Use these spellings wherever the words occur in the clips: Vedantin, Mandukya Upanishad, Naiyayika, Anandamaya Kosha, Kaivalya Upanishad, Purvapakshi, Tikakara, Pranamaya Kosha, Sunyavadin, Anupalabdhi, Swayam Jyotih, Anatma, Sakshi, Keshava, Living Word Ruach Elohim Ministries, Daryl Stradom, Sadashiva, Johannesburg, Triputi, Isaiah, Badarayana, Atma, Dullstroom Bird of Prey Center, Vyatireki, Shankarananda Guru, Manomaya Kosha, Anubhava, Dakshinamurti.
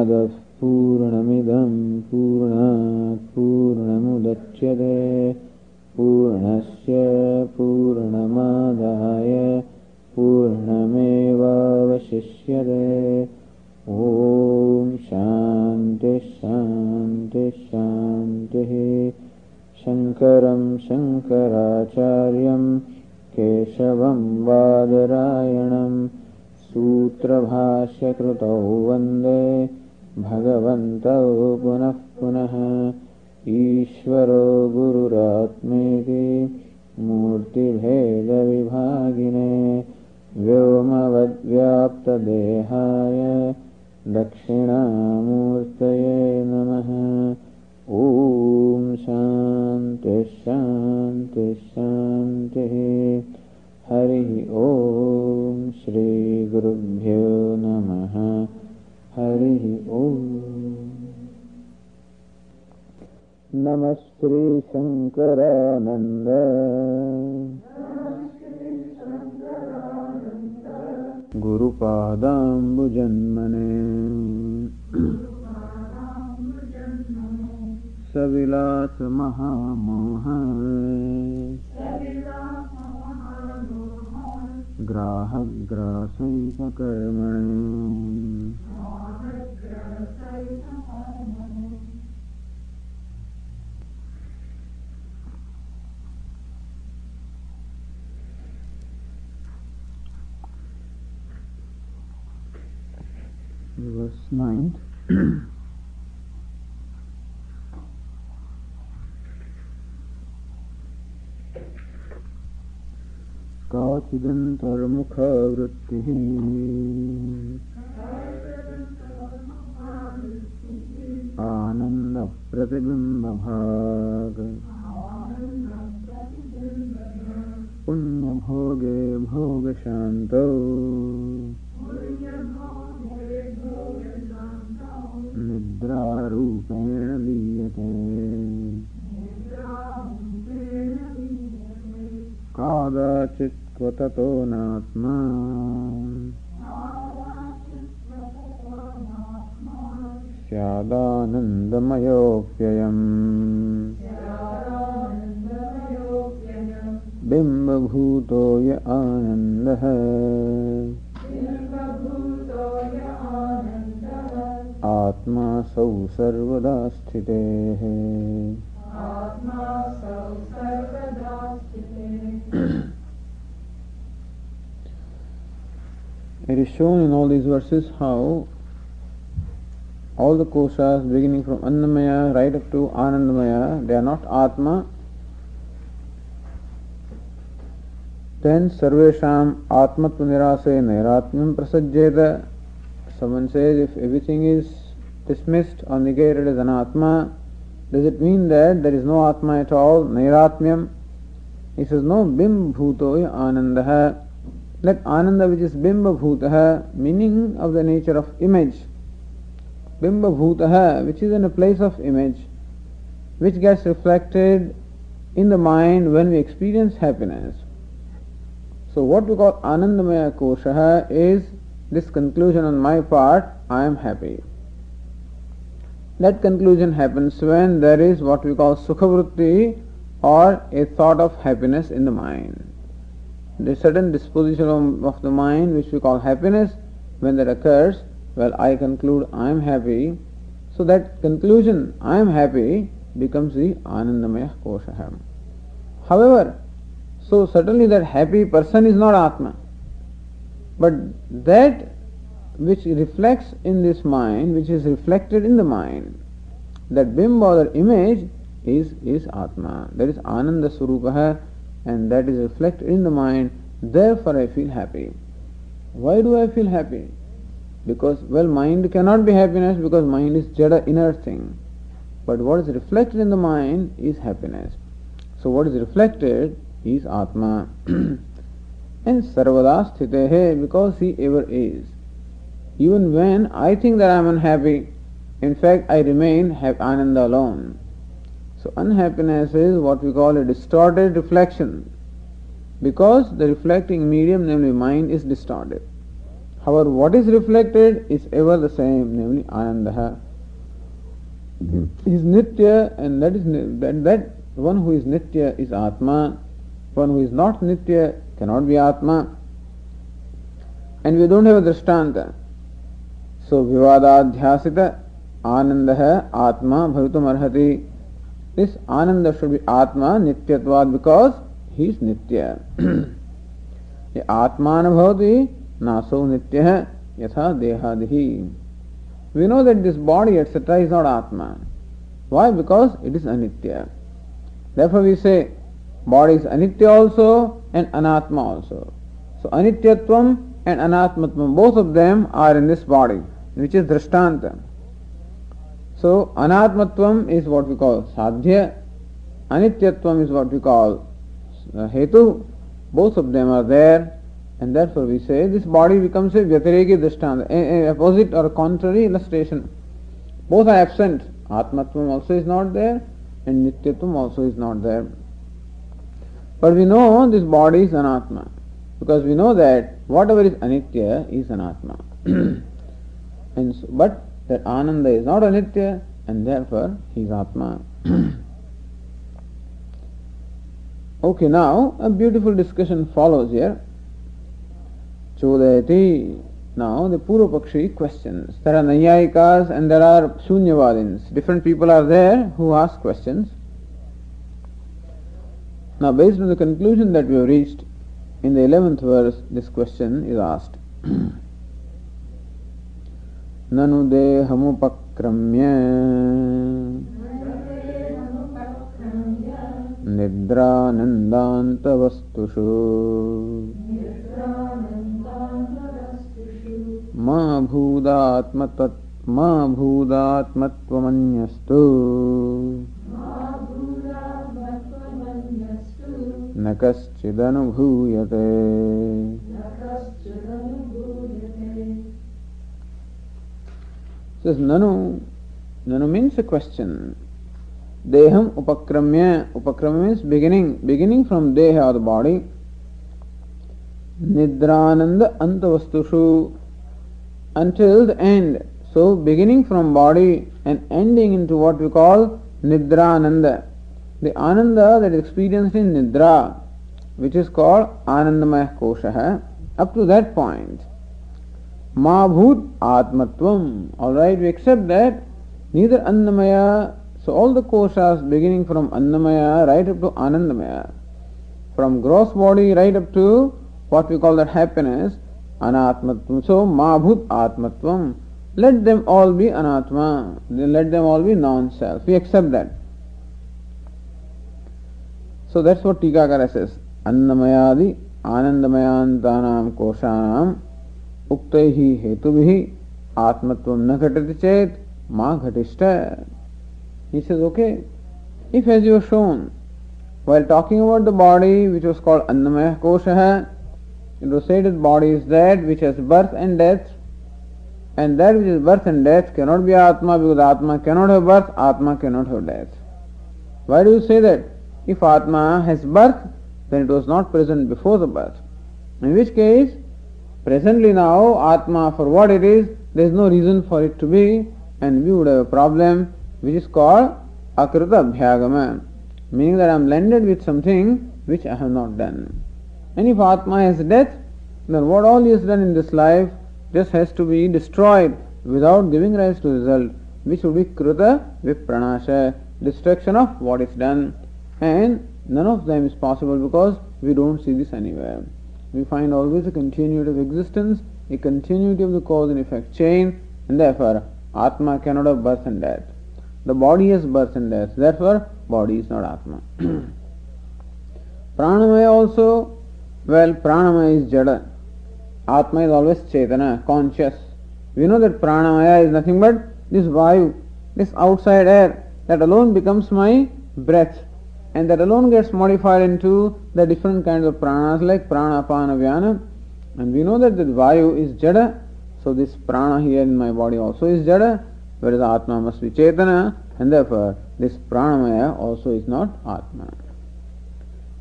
Nadav Purana Midam Purnat Purnamudachyate Purnasya Purnamadaya Purnameva Vashishyate Om Shanti Shanti Shanti Shankaram Shankaracharyam Keshavam Badarayanam Sutra Bhashya Krutau Vande Bhagavantau Punah Punah Ishwaro Gururatmeti Murti Bheda Vibhagine Vyomavad Vyapta Dehaya Dakshinamurtaye Namaha Om Shanti Shanti Shanti Hari Om Shri Gurubhyo Namaha Hari Om Namah Shri Shankarananda Guru Padambujanmane Savilas Mahamoha Graha Grasaita Karmane Verse 9. Kachidantarmukha vrittihi Ananda pratibimba bhaga Punya bhoge bhoga shanto Nidra rupena liyate Kadachit Vatato Natma Syadanandamayokyayam Bimbabhuto ya Anandaha Atma sau sarvada sthitehe It is shown in all these verses how all the koshas beginning from Annamaya right up to Anandamaya, they are not Atma. Then Sarvesham Atmatva Nirase Nairatmyam Prasajjeda. Someone says if everything is dismissed or negated as Anatma, does it mean that there is no Atma at all? Nairatmyam. He says no, Bim Bhutoya Anandaha. That Ananda which is Bimba Bhutaha, meaning of the nature of image. Bimba Bhutaha, which is in a place of image, which gets reflected in the mind when we experience happiness. So what we call Anandamaya Koshaha is this conclusion on my part, I am happy. That conclusion happens when there is what we call Sukhavrutti or a thought of happiness in the mind. The certain disposition of the mind which we call happiness, when that occurs, well, I conclude I am happy. So that conclusion, I am happy, becomes the Anandamaya Koshaha. However, so certainly that happy person is not Atma. But that which reflects in this mind, which is reflected in the mind, that bimba or that image is Atma. That is Ananda Swarupaha. And that is reflected in the mind, therefore I feel happy. Why do I feel happy? Because, well, mind cannot be happiness because mind is jada, inner thing. But what is reflected in the mind is happiness. So what is reflected is Atma. And sarvada sthitehe, because he ever is. Even when I think that I am unhappy, in fact I remain Ananda alone. So unhappiness is what we call a distorted reflection, because the reflecting medium, namely mind, is distorted. However, what is reflected is ever the same, namely Anandaha. He is Nitya, and that one who is Nitya is Atma. One who is not Nitya cannot be Atma. And we don't have a Drishtanta. So, Vivadadhyasita Anandaha Atma Bhavitum Arhati. This Ananda should be Atma Nityatvad because he is Nitya. Atmana Bhavati Naso Nitya Yatha Dehadihi. We know that this body etc. is not Atma. Why? Because it is Anitya. Therefore we say body is Anitya also and Anatma also. So Anityatvam and Anatmatvam, both of them are in this body, which is Drishtanta. So Anatmatvam is what we call Sadhya, Anityatvam is what we call Hetu. Both of them are there, and therefore we say this body becomes a vyatireki drishtanta, an opposite or a contrary illustration. Both are absent. Atmatvam also is not there, and Nityatvam also is not there. But we know this body is Anatma, because we know that whatever is Anitya is Anatma. And so, but that Ananda is not Anitya, and therefore he is Atma. Okay, now a beautiful discussion follows here. Chodayati. Now the Purvapakshi questions. There are Naiyāyikas and there are Sunyavādins. Different people are there who ask questions. Now based on the conclusion that we have reached, in the 11th verse this question is asked. Nanu dehamupakramya Nidranandanta vastushu ma bhudatmatvamanyastu nakaschidanu bhuyate. Says Nanu means a question. Deham upakramya. Upakramya means beginning from deha or the body. Nidrananda antavastushu, until the end. So beginning from body and ending into what we call Nidrananda, the Ananda that is experienced in Nidra, which is called Anandamaya Kosha. Up to that point, ma bhut atmatvam. Alright, we accept that neither Annamaya. So all the koshas beginning from Annamaya right up to Anandamaya, from gross body right up to what we call that happiness, Anatmatvam. So Mabhut Atmatvam. Let them all be Anatma. Let them all be non-self. We accept that. So that's what Tikakara says. Annamayadi Anandamayantanam koshanam uktaihi hetubhi Atmatvam na ghatati chet ma ghatishta. He says, okay, if as you have shown, while talking about the body which was called Annamaya Kosha, it was said that body is that which has birth and death, and that which is birth and death cannot be Atma, because Atma cannot have birth, Atma cannot have death. Why do you say that? If Atma has birth, then it was not present before the birth. In which case, presently now, Atma for what it is, there is no reason for it to be, and we would have a problem, which is called Akrita Abhyagama, meaning that I am blended with something which I have not done. And if Atma has death, then what all he has done in this life just has to be destroyed without giving rise to result, which would be Krita Vipranasha, destruction of what is done. And none of them is possible because we don't see this anywhere. We find always a continuity of existence, a continuity of the cause and effect chain, and therefore Atma cannot have birth and death. The body has birth and death, therefore body is not Atma. Pranamaya also, well, Pranamaya is Jada. Atma is always Chetana, conscious. We know that Pranamaya is nothing but this vayu, this outside air, that alone becomes my breath, and that alone gets modified into the different kinds of pranas like prana, apana, vyana. And we know that the vayu is Jada, so this prana here in my body also is Jada, whereas Atma must be Chetana, and therefore this Pranamaya also is not Atma.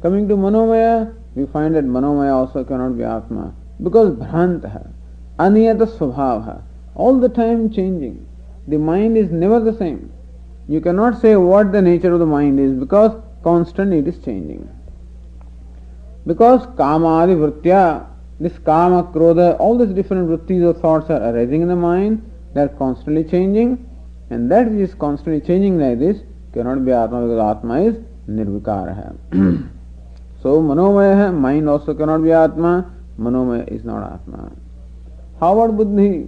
Coming to Manomaya, we find that Manomaya also cannot be Atma, because Bhrantaha. Anyata svabhavaha, all the time changing. The mind is never the same. You cannot say what the nature of the mind is because constantly it is changing. Because kamadi vritya, this kama, krodha, all these different vrittis or thoughts are arising in the mind, they are constantly changing, and that which is constantly changing like this cannot be Atma because Atma is nirvikara. So manomaya, mind also cannot be Atma, manomaya is not Atma. How about buddhi?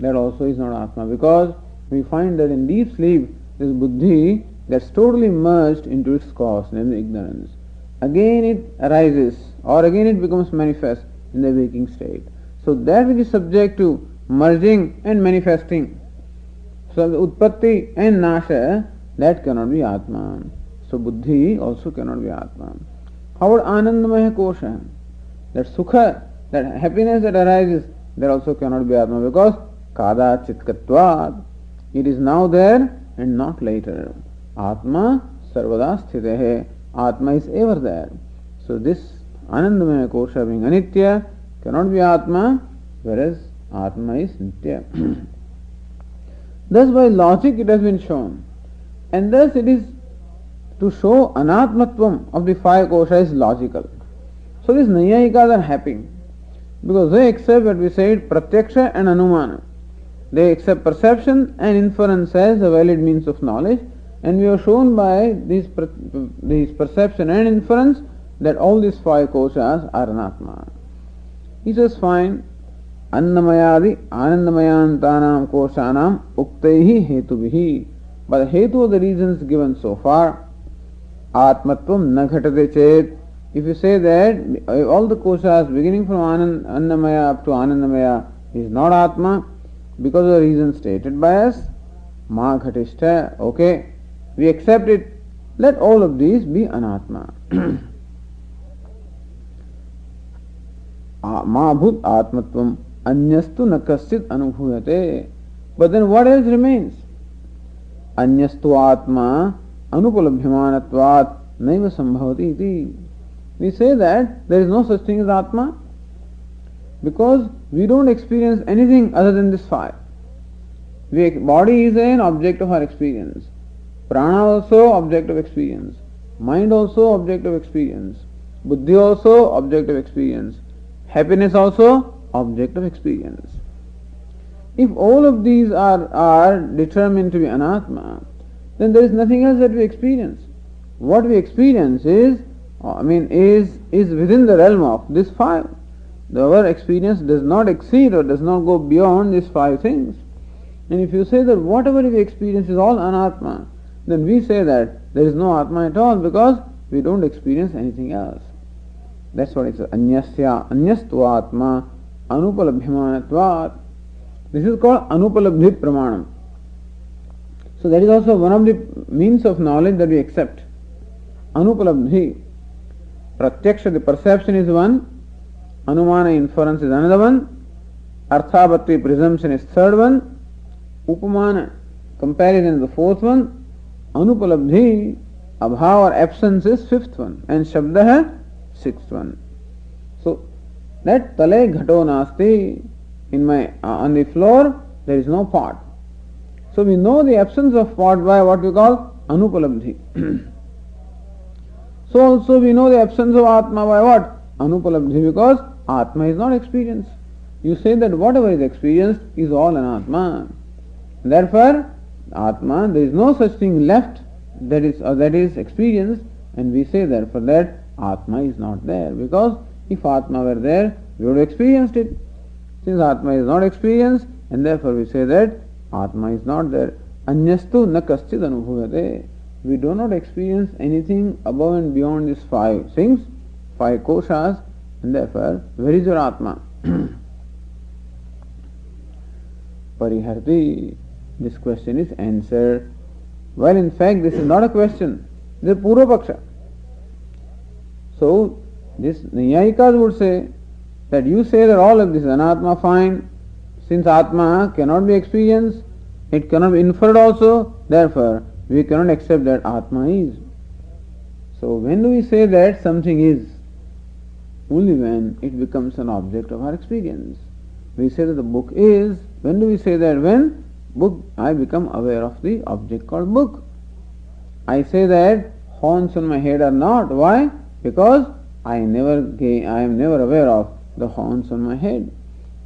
That also is not Atma because we find that in deep sleep this buddhi gets totally merged into its cause, namely ignorance. Again it arises or again it becomes manifest in the waking state. So that which is subject to merging and manifesting, so the utpatti and nasha, that cannot be Atma. So buddhi also cannot be Atma. How about anandamaya kosha? That sukha, that happiness that arises, that also cannot be Atma because kada chitkatvad, it is now there and not later. Atma sarvada sthitehe, Atma is ever there. So this anandamaya kosha being anitya cannot be Atma, whereas Atma is nitya. Thus by logic it has been shown, and thus it is to show anatmatvam of the five kosha is logical. So these Naiyayikas are happy because they accept what we said, pratyaksha and anumana. They accept perception and inference as a valid means of knowledge, and we are shown by these perception and inference that all these five koshas are anatma. He says, fine, annamayadi anandamayantanam koshanam uktaihi hetubihi. By the hetu of the reasons given so far, atmatvam na ghatate chet. If you say that all the koshas beginning from annamaya up to anandamaya is not Atma because of the reason stated by us, ma ghatishta, okay, we accept it, let all of these be anatma. Ma bhut atmatvam anyastu na kaschit anubhuyate. But then what else remains? Anyastu atma anupalabhyamanatvat naiva sambhavati iti. We say that there is no such thing as Atma because we don't experience anything other than this five. The body is an object of our experience. Prana also object of experience. Mind also object of experience. Buddhi also object of experience. Happiness also object of experience. If all of these are determined to be anatma, then there is nothing else that we experience. What we experience is within the realm of this five. Our experience does not exceed or does not go beyond these five things. And if you say that whatever we experience is all anatma, then we say that there is no Atma at all because we don't experience anything else. That's what it says. Anyasya anyastu atma anupalabhyamanatvat. This is called anupalabhi pramanam. So that is also one of the means of knowledge that we accept. Anupalabhi. Pratyaksha, the perception is one, anumana, inference is another one, arthabhati, presumption is third one, upamana, comparison is the fourth one, anupalabdhi, abhava or absence is fifth one, and shabdaha, sixth one. So that tale ghato nasti, on the floor there is no pot. So we know the absence of pot by what we call anupalabdhi. So also we know the absence of Atma by what? Anupalabdhi, because Atma is not experienced. You say that whatever is experienced is all anatma. Therefore, Atma, there is no such thing left that is experienced, and we say therefore that Atma is not there, because if Atma were there, we would have experienced it. Since Atma is not experienced, and therefore we say that Atma is not there. Anyastu na kaschid anubhuyate. We do not experience anything above and beyond these five things, five koshas, and therefore, where is your Atma? Pariharti, this question is answered. Well, in fact, this is not a question, this is Purvapaksha. So, this Naiyayikas would say that you say that all of this is anatma, fine, since Atma cannot be experienced, it cannot be inferred also, therefore, we cannot accept that Atma is. So when do we say that something is? Only when it becomes an object of our experience. we say that the book is, when do we say that? When book, I become aware of the object called book. I say that horns on my head are not. Why? Because I am never aware of the horns on my head.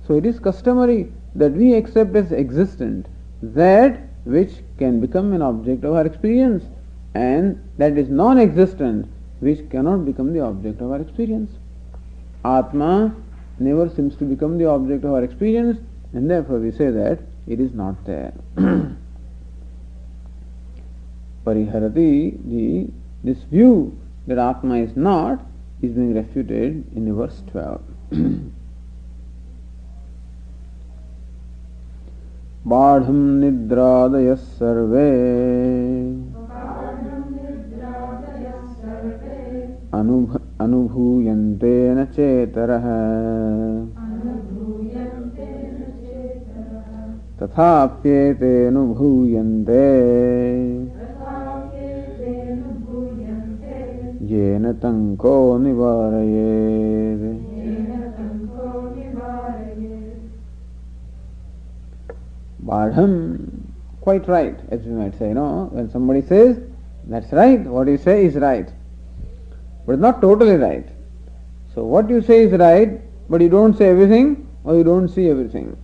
So it is customary that we accept as existent that which can become an object of our experience, and that is non-existent which cannot become the object of our experience. Atma never seems to become the object of our experience, and therefore we say that it is not there. Pariharati, this view that Atma is not, is being refuted in verse 12. Badham nidradayas sarve anubhuyante na cetaraha tathāpyete anubhuyante yena tanko nivarayede. Badham, quite right, as we might say, no? When somebody says, that's right, what you say is right, but not totally right. So what you say is right, but you don't say everything, or you don't see everything.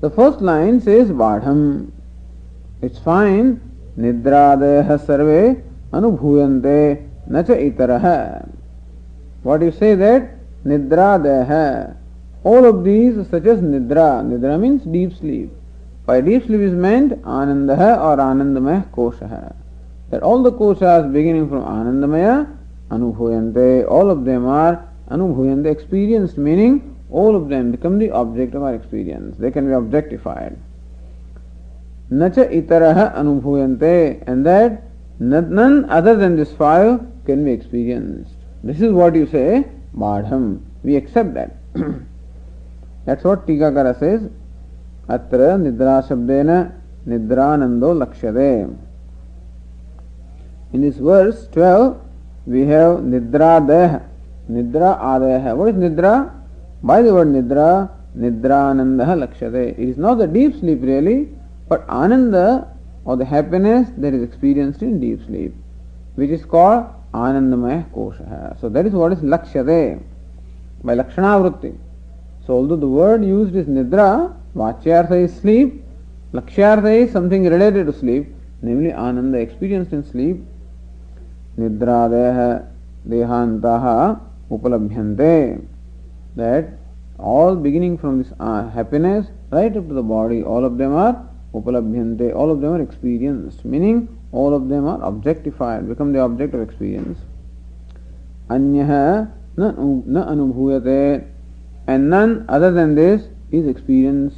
The first line says Badham. It's fine. Nidradayah sarve anubhuyante na ca itaraha. What you say that? Nidradayah. All of these, such as nidra. Nidra means deep sleep. By deep sleep is meant anandaha or anandamaya koshaha. That all the koshas beginning from Anandamaya, Anubhuyante, all of them are Anubhuyante experienced, meaning all of them become the object of our experience. They can be objectified. Nacha itaraha Anubhuyante, and that none other than this five can be experienced. This is what you say, Badham. We accept that. That's what Tīkākara says. Atra nidra shabdena nidranando lakshade. In this verse 12, we have nidra-deha, nidra-adeha. What is nidra? By the word nidra, nidra-anandaha lakshade. It is not the deep sleep really, but ananda or the happiness that is experienced in deep sleep, which is called anandamaya koshaha. So that is what is lakshade, by lakshanavrutti. So although the word used is nidra, vachyartha is sleep, lakshyartha is something related to sleep, namely ananda experienced in sleep. Nidra deha dehantaha upalabhyante, that all beginning from this happiness right up to the body, all of them are upalabhyante, all of them are experienced, meaning all of them are objectified, become the object of experience. Anyaha na anubhuyate, and none other than this is experience.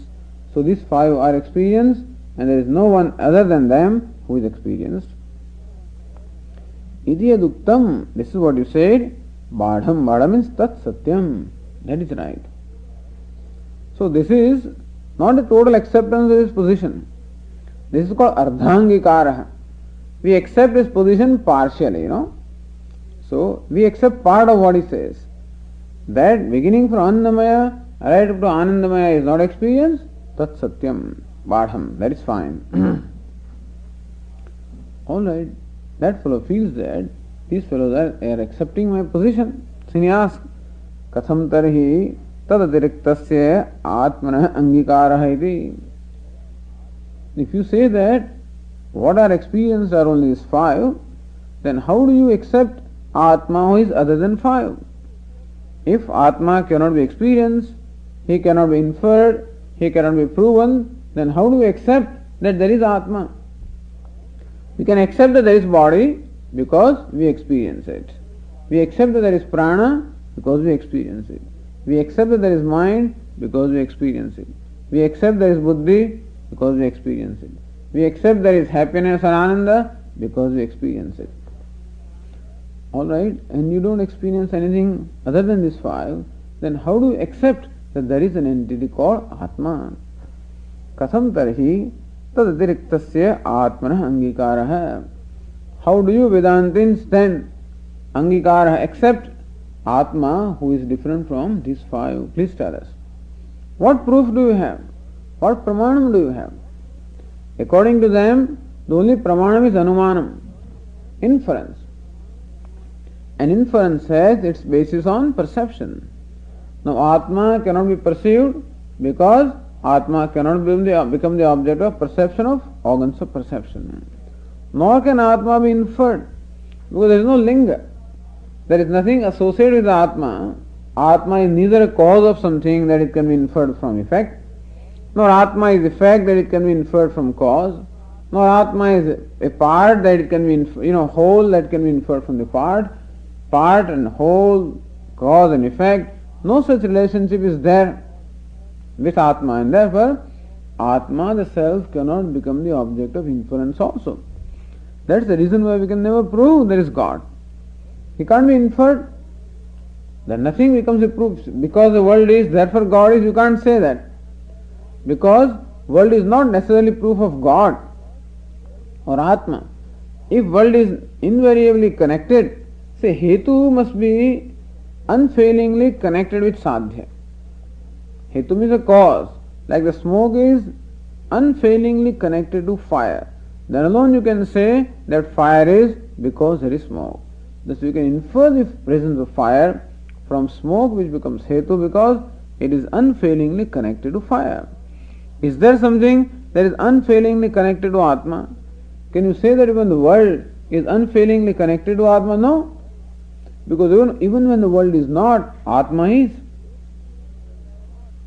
So these five are experience, and there is no one other than them who is experienced. Idiyaduktam, this is what you said. Badham, badham means tat satyam, that is right. So this is not a total acceptance of this position. This is called ardhangikara. We accept this position partially, you know. So we accept part of what he says, that beginning from Annamaya right up to Anandamaya is not experience. Tat satyam, badham, that is fine. Alright. That fellow feels that these fellows are accepting my position. Sannyas katham tarhi tadadiriktasya atmanah angikaraha iti. If you say that what are experienced are only these five, then how do you accept Atma who is other than five? If Atma cannot be experienced, he cannot be inferred, he cannot be proven, then how do you accept that there is Atma? We can accept that there is body because we experience it. We accept that there is prana because we experience it. We accept that there is mind because we experience it. We accept there is buddhi because we experience it. We accept there is happiness or ananda because we experience it. Alright, and you don't experience anything other than these five, then how do you accept that there is an entity called Atma? Katham tarhi tadadiriktasya atmanah angikaraha. How do you Vedantins then angikaraha accept Atma who is different from these five. Please tell us. What proof do you have? What pramanam do you have? According to them, the only pramanam is anumanam, inference. An inference has its basis on perception. Now Atma cannot be perceived because Atma cannot become the object of perception of organs of perception. Nor can Atma be inferred because there is no linga. There is nothing associated with Atma. Atma is neither a cause of something that it can be inferred from effect, nor Atma is effect that it can be inferred from cause, nor Atma is a part that it can be, whole that can be inferred from the part and whole, cause and effect. No such relationship is there with Atma, and therefore Atma, the self, cannot become the object of inference also. That's the reason why we can never prove there is God. He can't be inferred. Then nothing becomes a proof. Because the world is, therefore God is, you can't say that. Because world is not necessarily proof of God or Atma. If world is invariably connected, say Hetu must be unfailingly connected with Sadhya. Hetu means a cause. Like the smoke is unfailingly connected to fire. Then alone you can say that fire is because there is smoke. Thus you can infer the presence of fire from smoke, which becomes Hetu because it is unfailingly connected to fire. Is there something that is unfailingly connected to Atma? Can you say that even the world is unfailingly connected to Atma? No. Because even when the world is not, Atma is.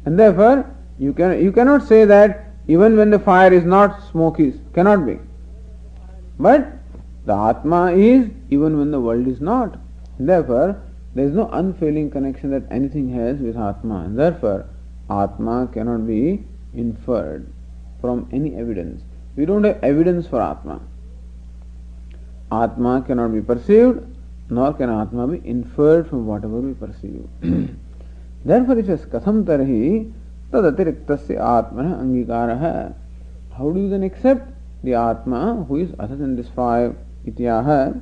And therefore, you cannot say that even when the fire is not, smoke is. Cannot be. But the Atma is even when the world is not. Therefore, there is no unfailing connection that anything has with Atma. And therefore, Atma cannot be inferred from any evidence. We don't have evidence for Atma. Atma cannot be perceived, nor can Atma be inferred from whatever we perceive. Therefore, it says, Katham tarhi tadatiriktasya Atmana angikaraha. How do you then accept the Atma who is other than this five? Ityaha.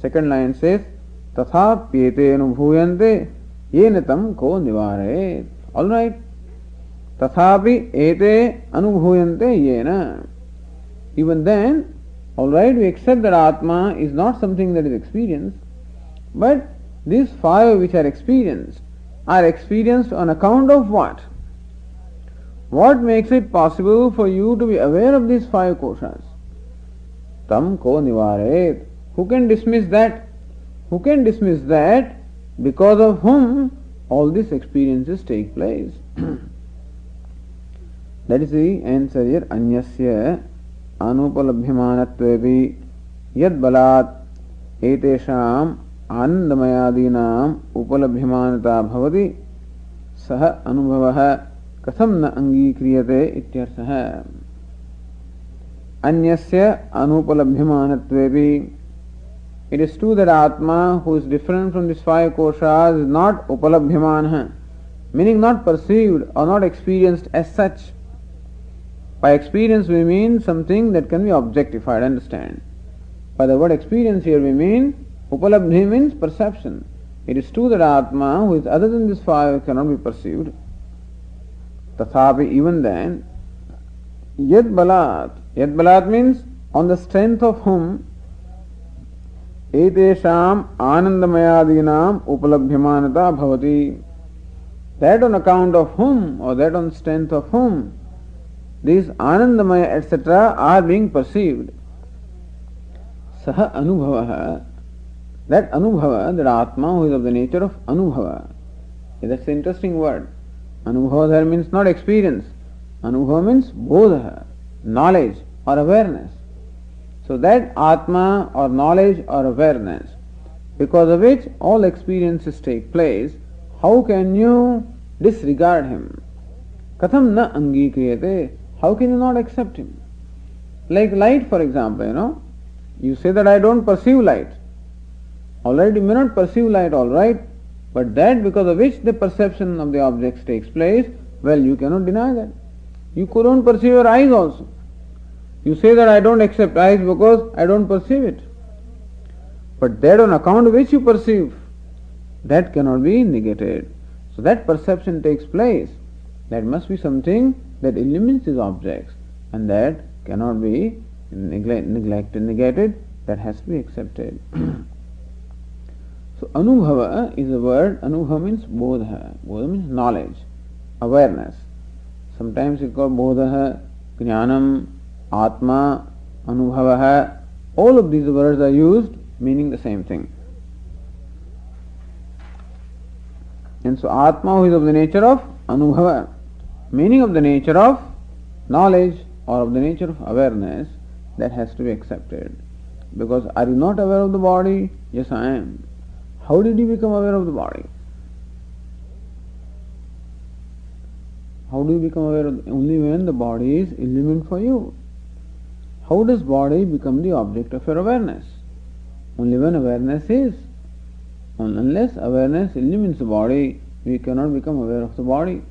Second line says, Tatha pyetenu bhuyante yenatam ko nivaret. Alright. Tathapi ete anubhuyante yena. Even then, alright, we accept that Atma is not something that is experienced, but these five which are experienced on account of what? What makes it possible for you to be aware of these five koshas? Tam ko nivaret. Who can dismiss that? Who can dismiss that because of whom all these experiences take place? That is the answer here. Anyasya anupalabhyamanatvevi yad balat etesham anandamayadinam upalabhyamanata bhavati saha anubhavaha katham na angikriyate ityarthaha. Anyasya anupalabhyamanatvevi. It is true that Atma, who is different from these five koshas, is not upalabhyamanah, meaning not perceived or not experienced as such. By experience we mean something that can be objectified, understand. By the word experience here we mean, upalabdhi means perception. It is true that Atma, who is other than this five, cannot be perceived. Tathapi, even then, yad balat. Yad balat means, on the strength of whom? Etesham anandamayadinam upalabhyamanata bhavati. That on account of whom, or that on strength of whom, these anandamaya etc. are being perceived. Saha anubhavaha. That anubhava, that Atma who is of the nature of anubhava. That's an interesting word. Anubhava there means not experience. Anubhava means bodha, knowledge or awareness. So that Atma or knowledge or awareness, because of which all experiences take place, how can you disregard him? Katham na angikriyate. How can you not accept him? Like light, for example, you say that I don't perceive light. Alright, you may not perceive light, alright, but that because of which the perception of the objects takes place, well, you cannot deny that. You couldn't perceive your eyes also. You say that I don't accept eyes because I don't perceive it. But that on account of which you perceive, that cannot be negated. So that perception takes place. That must be something that illuminates these objects, and that cannot be negated, that has to be accepted. So anubhava is a word. Anubhava means bodha. Bodha means knowledge, awareness. Sometimes we call bodha, jnanam, atma, anubhava. All of these words are used meaning the same thing. And so atma, who is of the nature of anubhava, meaning of the nature of knowledge or of the nature of awareness, that has to be accepted. Because are you not aware of the body? Yes, I am. How did you become aware of the body? How do you become aware of the, only when the body is illumined for you. How does body become the object of your awareness? Only when awareness is. Unless awareness illumines the body, we cannot become aware of the body.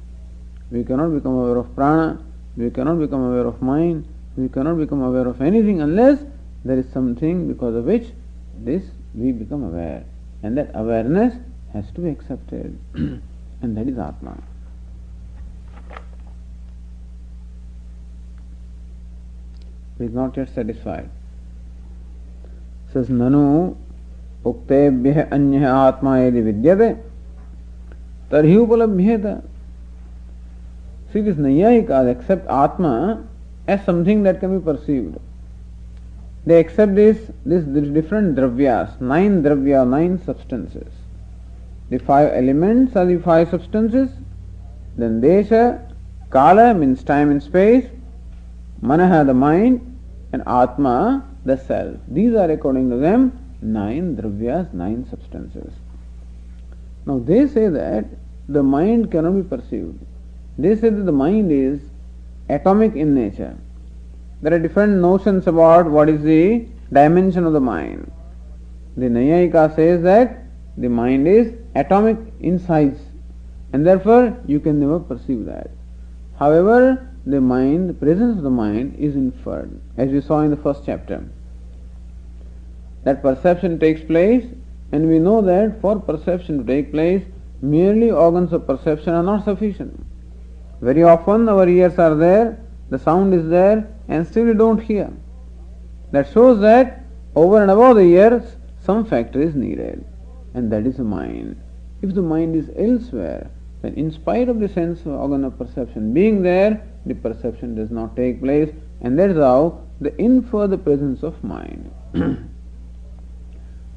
We cannot become aware of prana. We cannot become aware of mind. We cannot become aware of anything unless there is something because of which this we become aware. And that awareness has to be accepted. And that is Atma. He is not yet satisfied. Says nanu uktebhyah anyah atma yadi vidyate tarhi upalabhyeta. See, this Naiyāyikas accept Atma as something that can be perceived. They accept this different dravyas, 9 dravya, 9 substances. The 5 elements are the 5 substances. Then desha, kala means time and space, manaha the mind, and atma the self. These are, according to them, 9 dravyas, 9 substances. Now they say that the mind cannot be perceived. They say that the mind is atomic in nature. There are different notions about what is the dimension of the mind. The Naiyāyika says that the mind is atomic in size, and therefore you can never perceive that. However, the mind, the presence of the mind is inferred, as we saw in the first chapter. That perception takes place, and we know that for perception to take place, merely organs of perception are not sufficient. Very often our ears are there, the sound is there, and still we don't hear. That shows that over and above the ears, some factor is needed, and that is the mind. If the mind is elsewhere, then in spite of the sense organ of perception being there, the perception does not take place, and that is how they infer the presence of mind.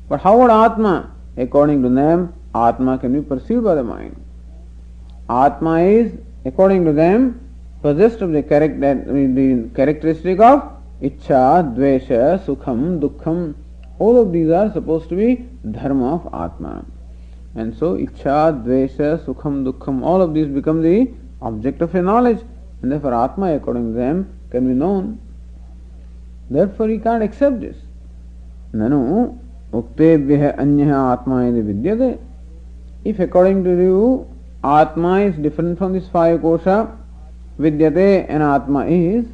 But how would Atma? According to them, Atma can be perceived by the mind. Atma is, according to them, possessed of the characteristic of Ichcha, Dvesha, Sukham, Dukham. All of these are supposed to be dharma of Atma. And so Ichcha, Dvesha, Sukham, Dukham, all of these become the object of your knowledge. And therefore Atma, according to them, can be known. Therefore he can't accept this. Nanu uktebhyah anyah Atma yadi vidyate. If according to you Atma is different from this 5 kosha, vidyate and Atma is,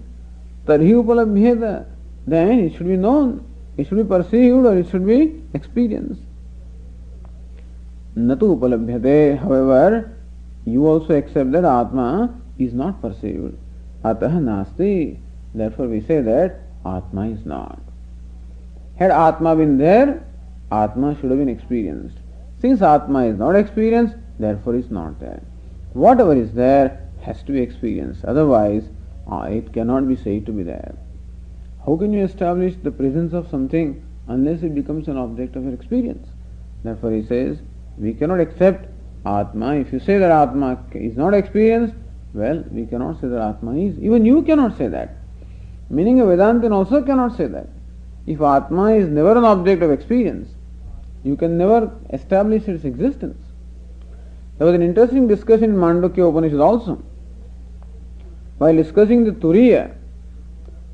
tarhi upalabhyeta, then it should be known, it should be perceived, or it should be experienced. Natu upalabhyate, however, you also accept that Atma is not perceived. Ataha nasti, therefore we say that Atma is not. Had Atma been there, Atma should have been experienced. Since Atma is not experienced, therefore it is not there. Whatever is there has to be experienced, otherwise it cannot be said to be there. How can you establish the presence of something unless it becomes an object of your experience? Therefore he says, we cannot accept Atma. If you say that Atma is not experienced, well, we cannot say that Atma is. Even you cannot say that. Meaning a Vedantin also cannot say that. If Atma is never an object of experience, you can never establish its existence. There was an interesting discussion in Mandukya Upanishad also. While discussing the Turiya,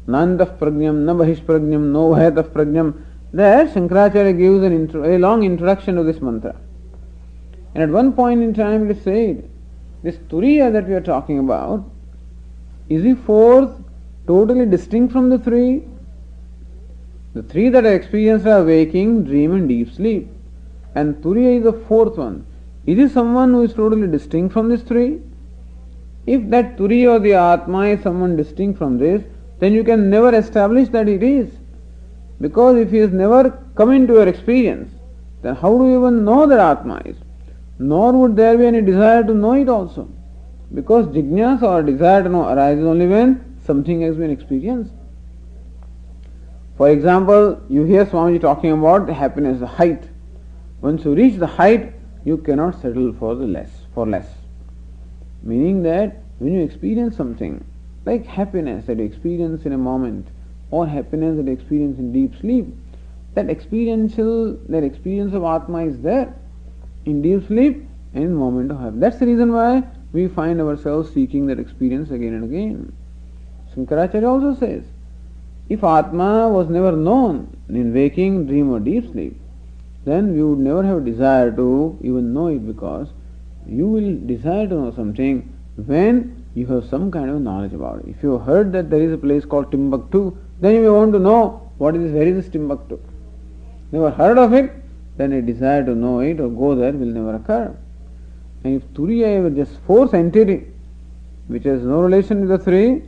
Nantaf Prajnam, Nabahish Prajnam, Novayataf Prajnam, there Shankaracharya gives a long introduction to this mantra. And at one point in time it is said, this Turiya that we are talking about, is the fourth totally distinct from the 3? The 3 that are experienced are waking, dream and deep sleep. and Turiya is the fourth one. Is this someone who is totally distinct from these three? If that Turiya or the Atma is someone distinct from this, then you can never establish that it is. Because if he has never come into your experience, then how do you even know that Atma is? Nor would there be any desire to know it also. Because jñāsa or desire to know arises only when something has been experienced. For example, you hear Swamiji talking about the happiness, the height. Once you reach the height, you cannot settle for less. Meaning that when you experience something, like happiness that you experience in a moment, or happiness that you experience in deep sleep, that experience of Atma is there in deep sleep and in moment of happiness. That's the reason why we find ourselves seeking that experience again and again. Shankaracharya also says, if Atma was never known in waking, dream or deep sleep, then we would never have a desire to even know it, because you will desire to know something when you have some kind of knowledge about it. If you have heard that there is a place called Timbuktu, then you may want to know where is this Timbuktu. Never heard of it, then a desire to know it or go there will never occur. And if Turiya were just fourth entity, which has no relation with the three,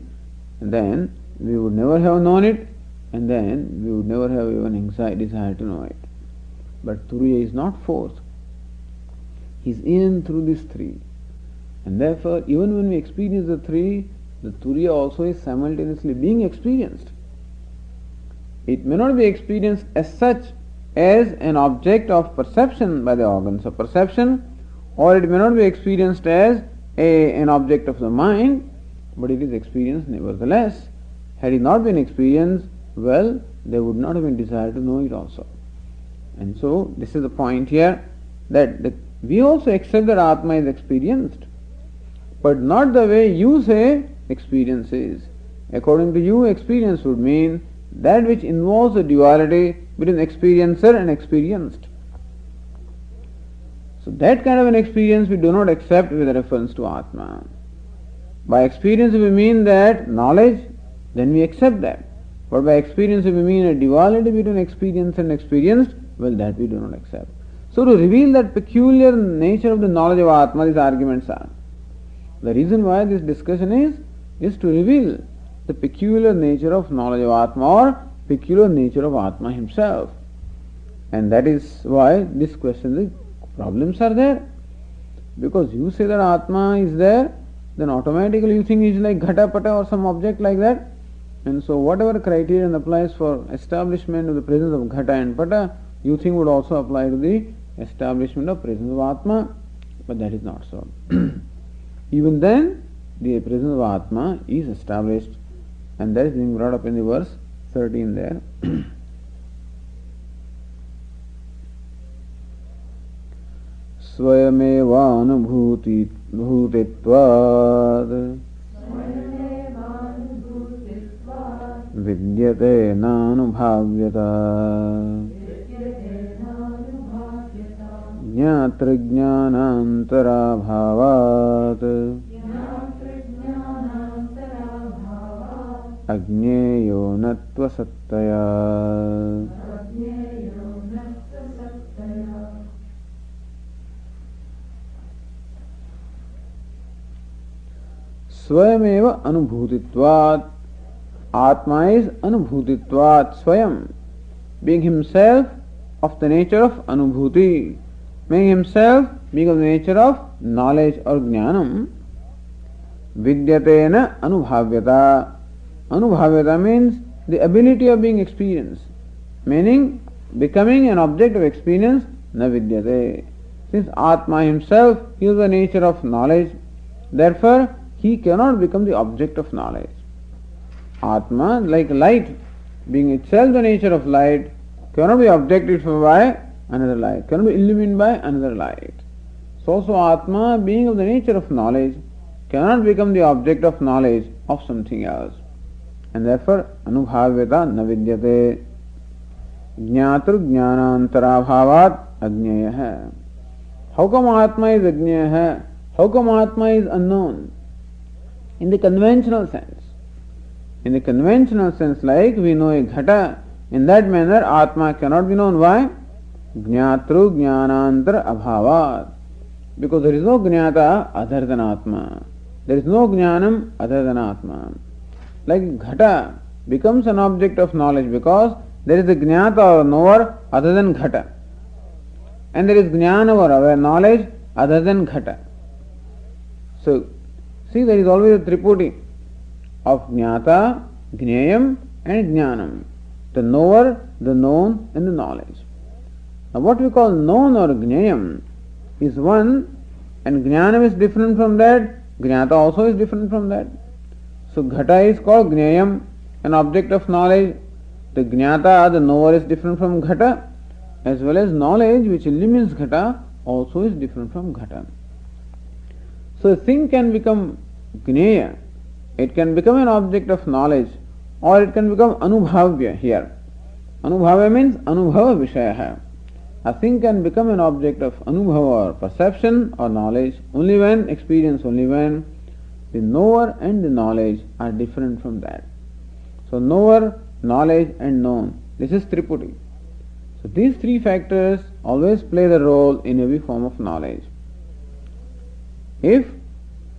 then we would never have known it, and then we would never have even anxiety, desire to know it. But Turiya is not fourth. He is in and through these three. And therefore, even when we experience the three, the Turiya also is simultaneously being experienced. It may not be experienced as such as an object of perception by the organs of perception, or it may not be experienced as an object of the mind, but it is experienced nevertheless. Had it not been experienced, well, there would not have been desire to know it also. And so, this is the point here, that we also accept that Atma is experienced, but not the way you say experience is. According to you, experience would mean that which involves the duality between experiencer and experienced. So that kind of an experience we do not accept with reference to Atma. By experience we mean that knowledge, then we accept that. But by experience we mean a duality between experience and experienced, well, that we do not accept. So to reveal that peculiar nature of the knowledge of Atma, these arguments are. The reason why this discussion is to reveal the peculiar nature of knowledge of Atma, or peculiar nature of Atma himself. And that is why this question, the problems are there. Because you say that Atma is there, then automatically you think it is like Ghatapata or some object like that. And so whatever criterion applies for establishment of the presence of Ghata and Pata, you think would also apply to the establishment of presence of Atma. But that is not so. Even then, the presence of Atma is established, and that is being brought up in the verse 13 there. Svayameva anubhutitvad vidyate nanubhavyata ज्ञात्र ज्ञानान्तराभावात् अज्ञेयो नत्वसत्तया. स्वयमेव अनुभूतित्वात्, आत्मा is अनुभूतित्वात्, स्वयं being himself of the nature of अनुभूति, being himself being of the nature of knowledge or jnanam. Vidyatena anubhavyata. Anubhavyata means the ability of being experienced, meaning becoming an object of experience, na vidyate. Since Atma himself is the nature of knowledge, therefore he cannot become the object of knowledge. Atma, like light, being itself the nature of light, cannot be objected by another light, cannot be illumined by another light. So also Atma, being of the nature of knowledge, cannot become the object of knowledge of something else. And therefore, anubhavyata na vidyate. Jñātru jñānāntarābhāvāt ajñeya. How come Atma is ajñeya? How come Atma is unknown? In the conventional sense. In the conventional sense, like we know a ghata, in that manner Atma cannot be known. Why? Gnatru Jnanantara Abhavat. Because there is no Jnata other than Atma. There is no Jnanam other than Atma. Like Ghata becomes an object of knowledge because there is a Jnata or knower other than Ghata. And there is Jnana or aware knowledge other than Ghata. So, see, there is always a Triputi of Jnata, Jnayam and Jnanam. The knower, the known and the knowledge. Now what we call known or Jnayam is one, and Jnanam is different from that, Jnata also is different from that. So Ghata is called Jnayam, an object of knowledge. The Jnata, the knower, is different from Ghata, as well as knowledge which illumines Ghata also is different from Ghata. So a thing can become Jnaya, it can become an object of knowledge, or it can become Anubhavya here. Anubhavya means Anubhava Vishayaha. A thing can become an object of Anubhava or perception or knowledge only when, experience only when, the knower and the knowledge are different from that. So knower, knowledge and known, this is Triputi. So these three factors always play the role in every form of knowledge. If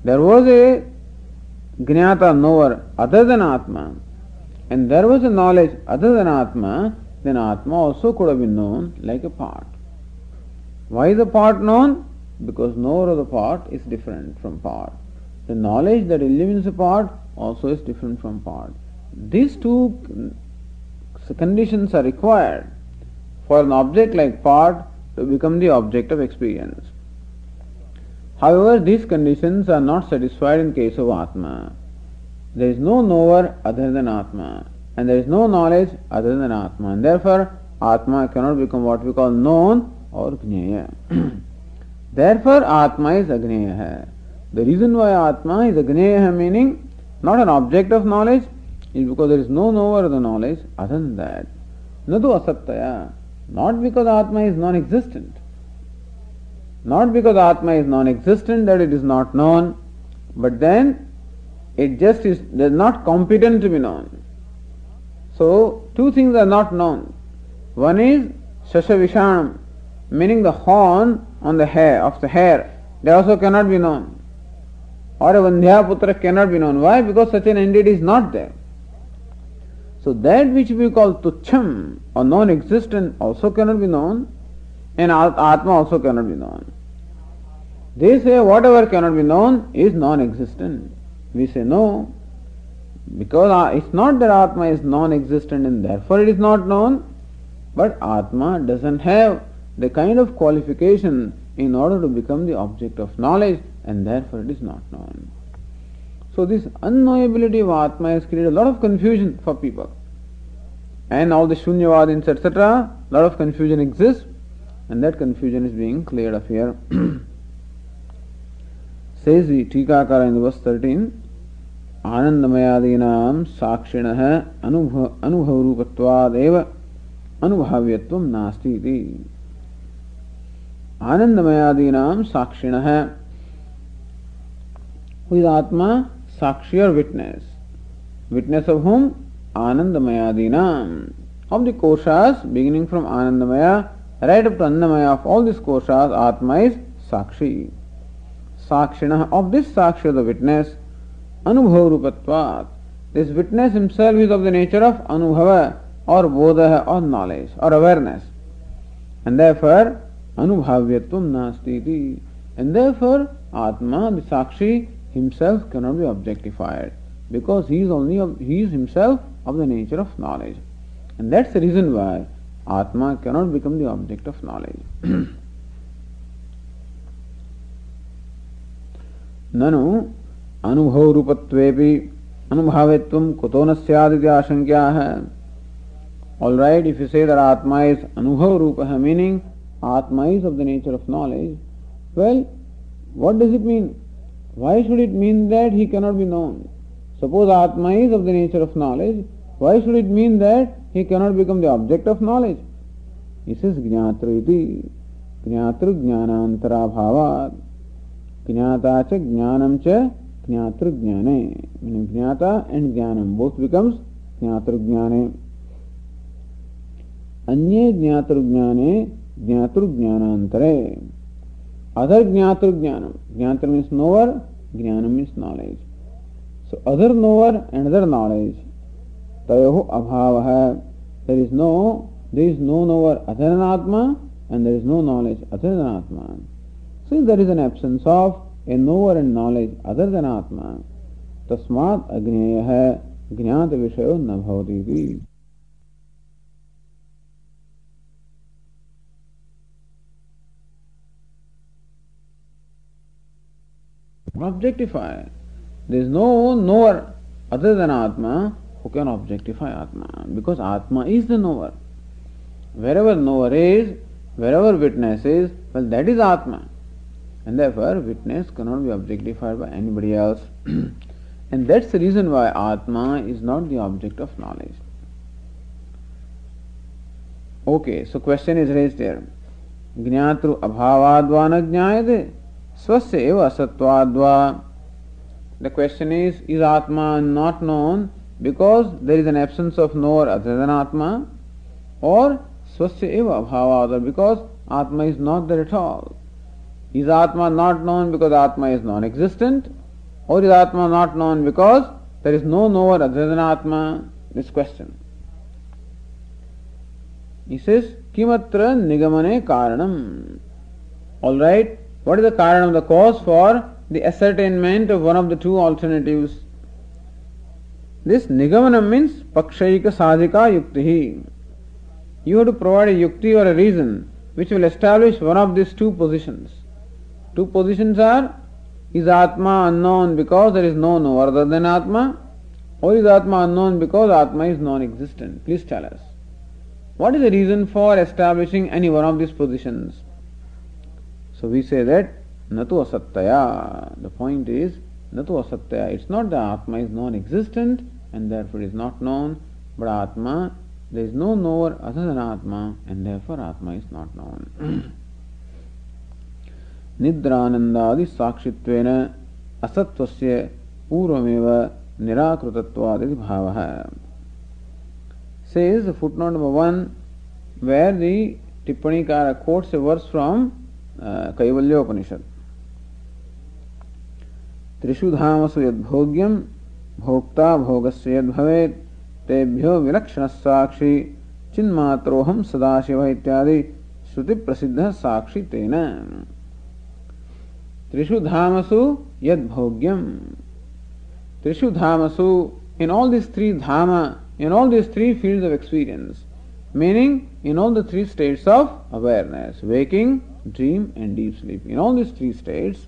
there was a Jnata knower other than Atma, and there was a knowledge other than Atma, then Atma also could have been known like a part. Why is a part known? Because knower of the part is different from part. The knowledge that illumines a part also is different from part. These two conditions are required for an object like part to become the object of experience. However, these conditions are not satisfied in case of Atma. There is no knower other than Atma, and there is no knowledge other than Atma, and therefore Atma cannot become what we call known or Jnaya. Therefore Atma is Ajnaya. The reason why Atma is Ajnaya, meaning not an object of knowledge, is because there is no knower of the knowledge other than that. Nadu Asattaya, not because Atma is non-existent. Not because Atma is non-existent that it is not known, but then it just is not competent to be known. So, two things are not known. One is Shashavishanam, meaning the horn on the hair, of the hair, that also cannot be known. Or a Vandhyaputra cannot be known. Why? Because such an entity is not there. So that which we call Tucham or non-existent also cannot be known, and Atma also cannot be known. They say whatever cannot be known is non-existent. We say no. Because it's not that Atma is non-existent and therefore it is not known, but Atma doesn't have the kind of qualification in order to become the object of knowledge, and therefore it is not known. So this unknowability of Atma has created a lot of confusion for people. And all the Sunyavādins, etc., a lot of confusion exists, and that confusion is being cleared up here. Says the Tikākara in the verse 13, Ānandamayādīnām sākṣinah anubhavrūpatvādeva anubhavyatvam nāstīti iti. Ānandamayādīnām sākṣinah. Who is Atma? Sakshi or witness. Witness of whom? Ānandamayādīnām. Of the koshas, beginning from Ānandamaya, right up to Annamaya, of all these koshas, Atma is Sakshi. Sākṣinah, of this Sakshi, the witness, Anubhavrupatvat. This witness himself is of the nature of Anubhava or Bodha or knowledge or awareness. And therefore, Anubhavyatvam nāstīti. And therefore, Atma, the Sakshi, himself cannot be objectified because he is himself of the nature of knowledge. And that's the reason why Atma cannot become the object of knowledge. Nanu Anubhav rupatvepi anubhavetvam kuto na syaditi ashankya hai. Alright, if you say that Atma is anubhav rupaha, meaning Atma is of the nature of knowledge, well, what does it mean? Why should it mean that he cannot be known? Suppose Atma is of the nature of knowledge, why should it mean that he cannot become the object of knowledge? He says Gnatru iti, Gnatru jnanantara bhavat, Gnata cha jnanam cha Jnatru Jnane, meaning Jnata and Jnanam, both becomes Jnatru Jnane. Anye Jnatru Jnane Jnatru-jnanantare. Other Jnatru-jnanam. Jnatru means knower, jnanam means knowledge. So other knower and other knowledge. Tayohu abhavaha. There is no knower other than Atma, and there is no knowledge other than Atma. Since there is an absence of a knower and knowledge other than Atma, tasmat agneyaha gnata vishayo na bhavati. Objectify. There is no knower other than Atma who can objectify Atma, because Atma is the knower. Wherever knower is, wherever witness is, well, that is Atma. And therefore, witness cannot be objectified by anybody else. And that's the reason why Atma is not the object of knowledge. Okay, so question is raised here. Gnatru abhavadva na jnayate swasya eva satvadva. The question is Atma not known because there is an absence of knower other than Atma, or swasya eva abhavadva because Atma is not there at all? Is Atma not known because Atma is non-existent? Or is Atma not known because there is no knower other than Atma? This question. He says, Kimatra nigamane karanam. Alright, what is the karanam, the cause for the ascertainment of one of the two alternatives? This nigamanam means pakshayika sadhika yuktihi. You have to provide a yukti or a reason which will establish one of these two positions. Two positions are, is Atma unknown because there is no knower other than Atma, or is Atma unknown because Atma is non-existent? Please tell us. What is the reason for establishing any one of these positions? So we say that, natu asattaya. The point is, natu asattaya. It's not that Atma is non-existent and therefore is not known, but Atma, there is no knower other than Atma, and therefore Atma is not known. Nidranandadi sakshitvena asatvasya purvameva nirakrutattvaditi bhavaha. Says the footnote number 1, where the Tippanikara quotes a verse from Kaivalya Upanishad. Trishudhamasu yadbhogyam bhokta bhogasya yadbhavet tebhyo vilakshana sakshi chinmatroham sadashiva ityadi shruti prasiddha sakshi tena. Trishudhamasu yad bhogyam. Trishudhamasu, in all these three dhama, in all these three fields of experience, meaning in all the three states of awareness, waking, dream and deep sleep. In all these three states,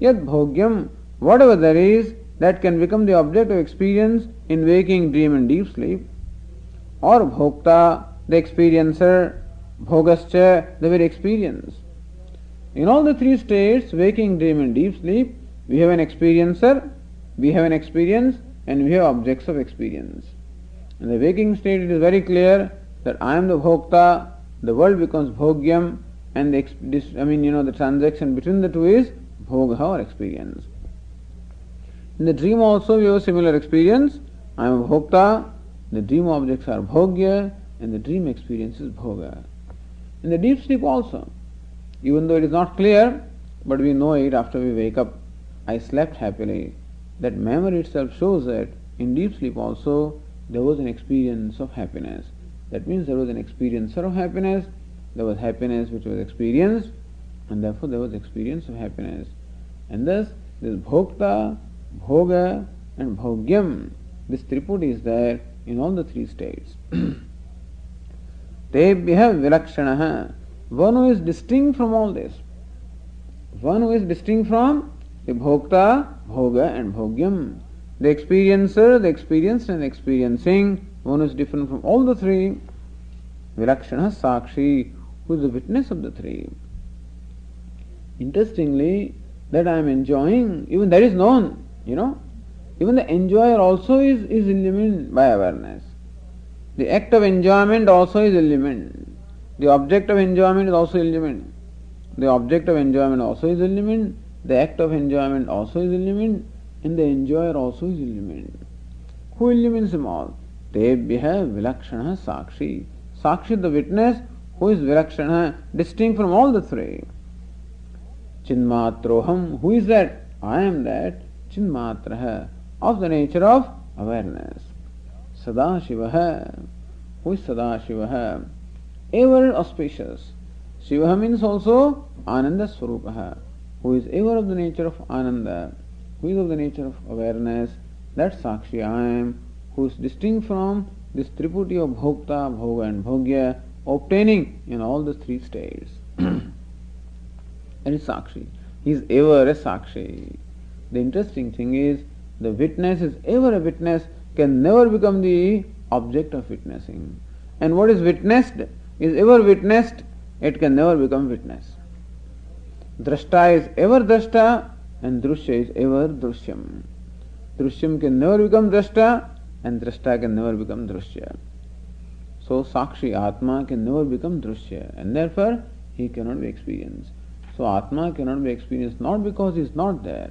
yad bhogyam, whatever there is that can become the object of experience in waking, dream and deep sleep, or bhokta, the experiencer, bhogascha, the very experience. In all the three states, waking, dream and deep sleep, we have an experiencer, we have an experience, and we have objects of experience. In the waking state, it is very clear that I am the bhokta, the world becomes bhogyam, and the transaction between the two is bhoga or experience. In the dream also, we have a similar experience. I am a bhokta, the dream objects are bhogya, and the dream experience is bhoga. In the deep sleep also, even though it is not clear, but we know it after we wake up. I slept happily. That memory itself shows that in deep sleep also there was an experience of happiness. That means there was an experiencer of happiness, there was happiness which was experienced, and therefore there was experience of happiness. And thus, this bhokta, bhoga and bhogyam, this tripod is there in all the three states. Tebhya vilakshanaha. One who is distinct from all this. One who is distinct from the bhokta, bhoga and bhogyam. The experiencer, the experienced and the experiencing. One who is different from all the three. Vilakshana sakshi, who is the witness of the three. Interestingly, that I am enjoying, even that is known, Even the enjoyer also is illumined by awareness. The act of enjoyment also is illumined. The object of enjoyment is also illumined. The object of enjoyment also is illumined. The act of enjoyment also is illumined. And the enjoyer also is illumined. Who illumines them all? Tebhya vilakshana sakshi. Sakshi, the witness, who is Virakshana, distinct from all the three. Chinmatroham, who is that? I am that. Chinmatraha, of the nature of awareness. Sadashivaha, who is Sadashivaha? Ever auspicious. Shiva means also Ananda Swarupaha, who is ever of the nature of Ananda, who is of the nature of awareness. That Sakshi I am, who is distinct from this triputty of Bhokta, Bhoga and Bhogya, obtaining in all the three states. That is Sakshi. He is ever a Sakshi. The interesting thing is, the witness is ever a witness, can never become the object of witnessing. And what is witnessed is ever witnessed, it can never become witness. Drashta is ever Drashta, and Drushya is ever Drushyam. Drushyam can never become Drashta, and Drashta can never become Drushya. So Sakshi Atma can never become Drushya, and therefore he cannot be experienced. So Atma cannot be experienced not because he is not there,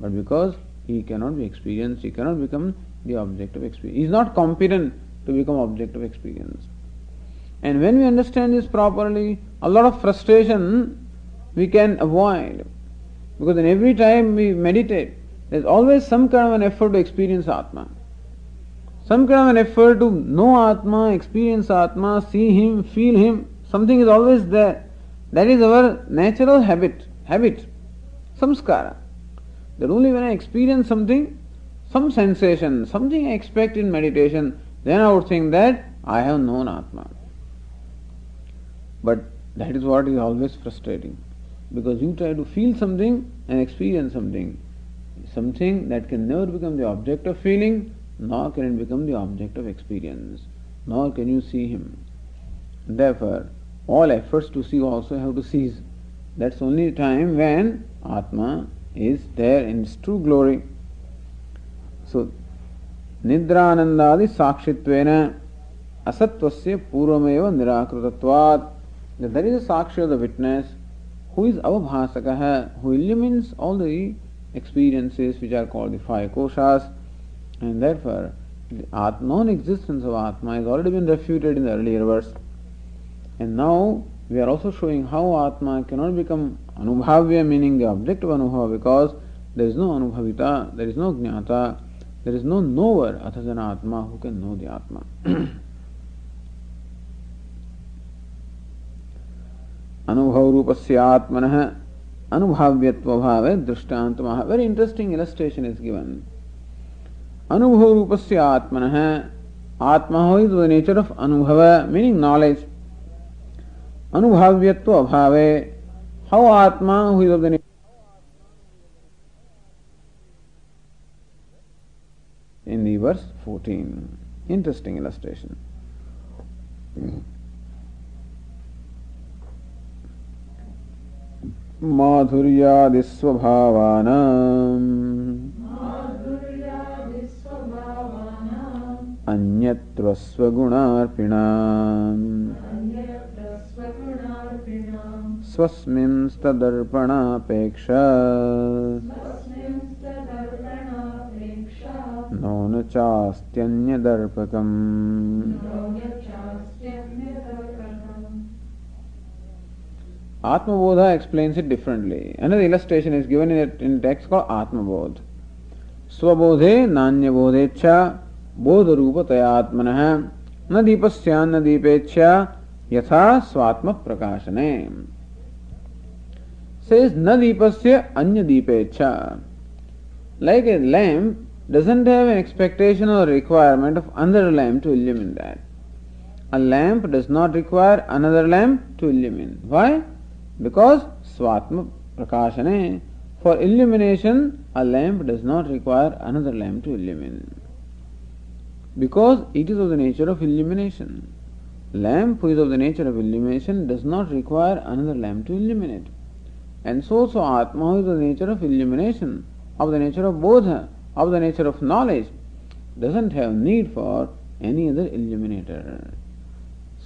but because he cannot be experienced, he cannot become the object of experience. He is not competent to become object of experience. And when we understand this properly, a lot of frustration we can avoid. Because then every time we meditate, there is always some kind of an effort to experience Atma. Some kind of an effort to know Atma, experience Atma, see Him, feel Him. Something is always there. That is our natural habit, samskara. That only when I experience something, some sensation, something I expect in meditation, then I would think that I have known Atma. But that is what is always frustrating. Because you try to feel something and experience something. Something that can never become the object of feeling, nor can it become the object of experience, nor can you see Him. Therefore, all efforts to see also have to cease. That's only time when Atma is there in its true glory. So, Nidranandadi Sakshitvena Asatvasya Purameva Nirakrutatvat. That is the Sakshi of the witness, who is Avabhasakaha, who illumines all the experiences which are called the five koshas, and therefore the non-existence of Atma has already been refuted in the earlier verse. And now we are also showing how Atma cannot become Anubhavya, meaning the object of Anubhava, because there is no Anubhavita, there is no Jnata, there is no knower other than Atma who can know the Atma. Anubhavrupasya Atmanah Anubhavyatva Bhave Drishtantamaha. Very interesting illustration is given. Anubhavrupasya Atmanah. Atma is the nature of Anubhava, meaning knowledge. Anubhavyatva Bhave. How Atma, who is of the nature in the verse 14. Interesting illustration. Madhuryadisvabhavanam Anyatrasvagunarpinam Swasmimstadarpanapeksha Nonachaastyanyadarpakam. Atmabodha explains it differently. Another illustration is given in the text called Atmabodha. Swabodhe nanyabodhecha bodharupataya atmanah nadipasyanna dipecha yatha swatma prakashane. Says nadipasya anya dipecha. Like a lamp doesn't have an expectation or requirement of another lamp to illumine that. A lamp does not require another lamp to illumine. Why? Because swatma prakashane, for illumination a lamp does not require another lamp to illumine. Because it is of the nature of illumination. Lamp who is of the nature of illumination does not require another lamp to illuminate. And so also Atma who is of the nature of illumination, of the nature of bodha, of the nature of knowledge, doesn't have need for any other illuminator.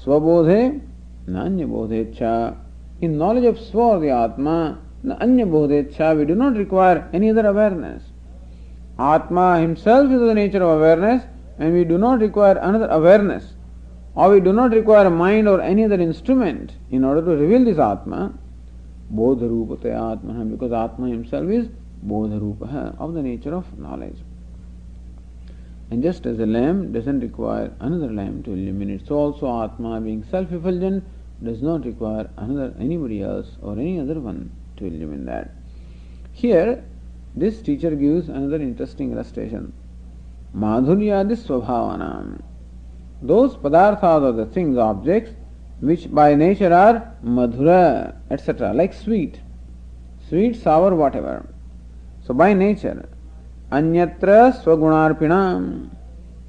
Swabodhe nanyabodhecha. In knowledge of Swa or the Atma, anyabodhecha, we do not require any other awareness. Atma himself is of the nature of awareness, and we do not require another awareness. or we do not require mind or any other instrument in order to reveal this Atma, bodharupataya Atma, because Atma himself is bodharupa, of the nature of knowledge. And just as a lamp doesn't require another lamp to illuminate, so also Atma, being self-effulgent, does not require anybody else or any other one to illuminate that. Here, this teacher gives another interesting illustration. Madhuryadi svabhavanam. Those padarthas or the things, objects, which by nature are madhura, etc., like sweet, sour, whatever. So by nature, anyatra swagunarpinam,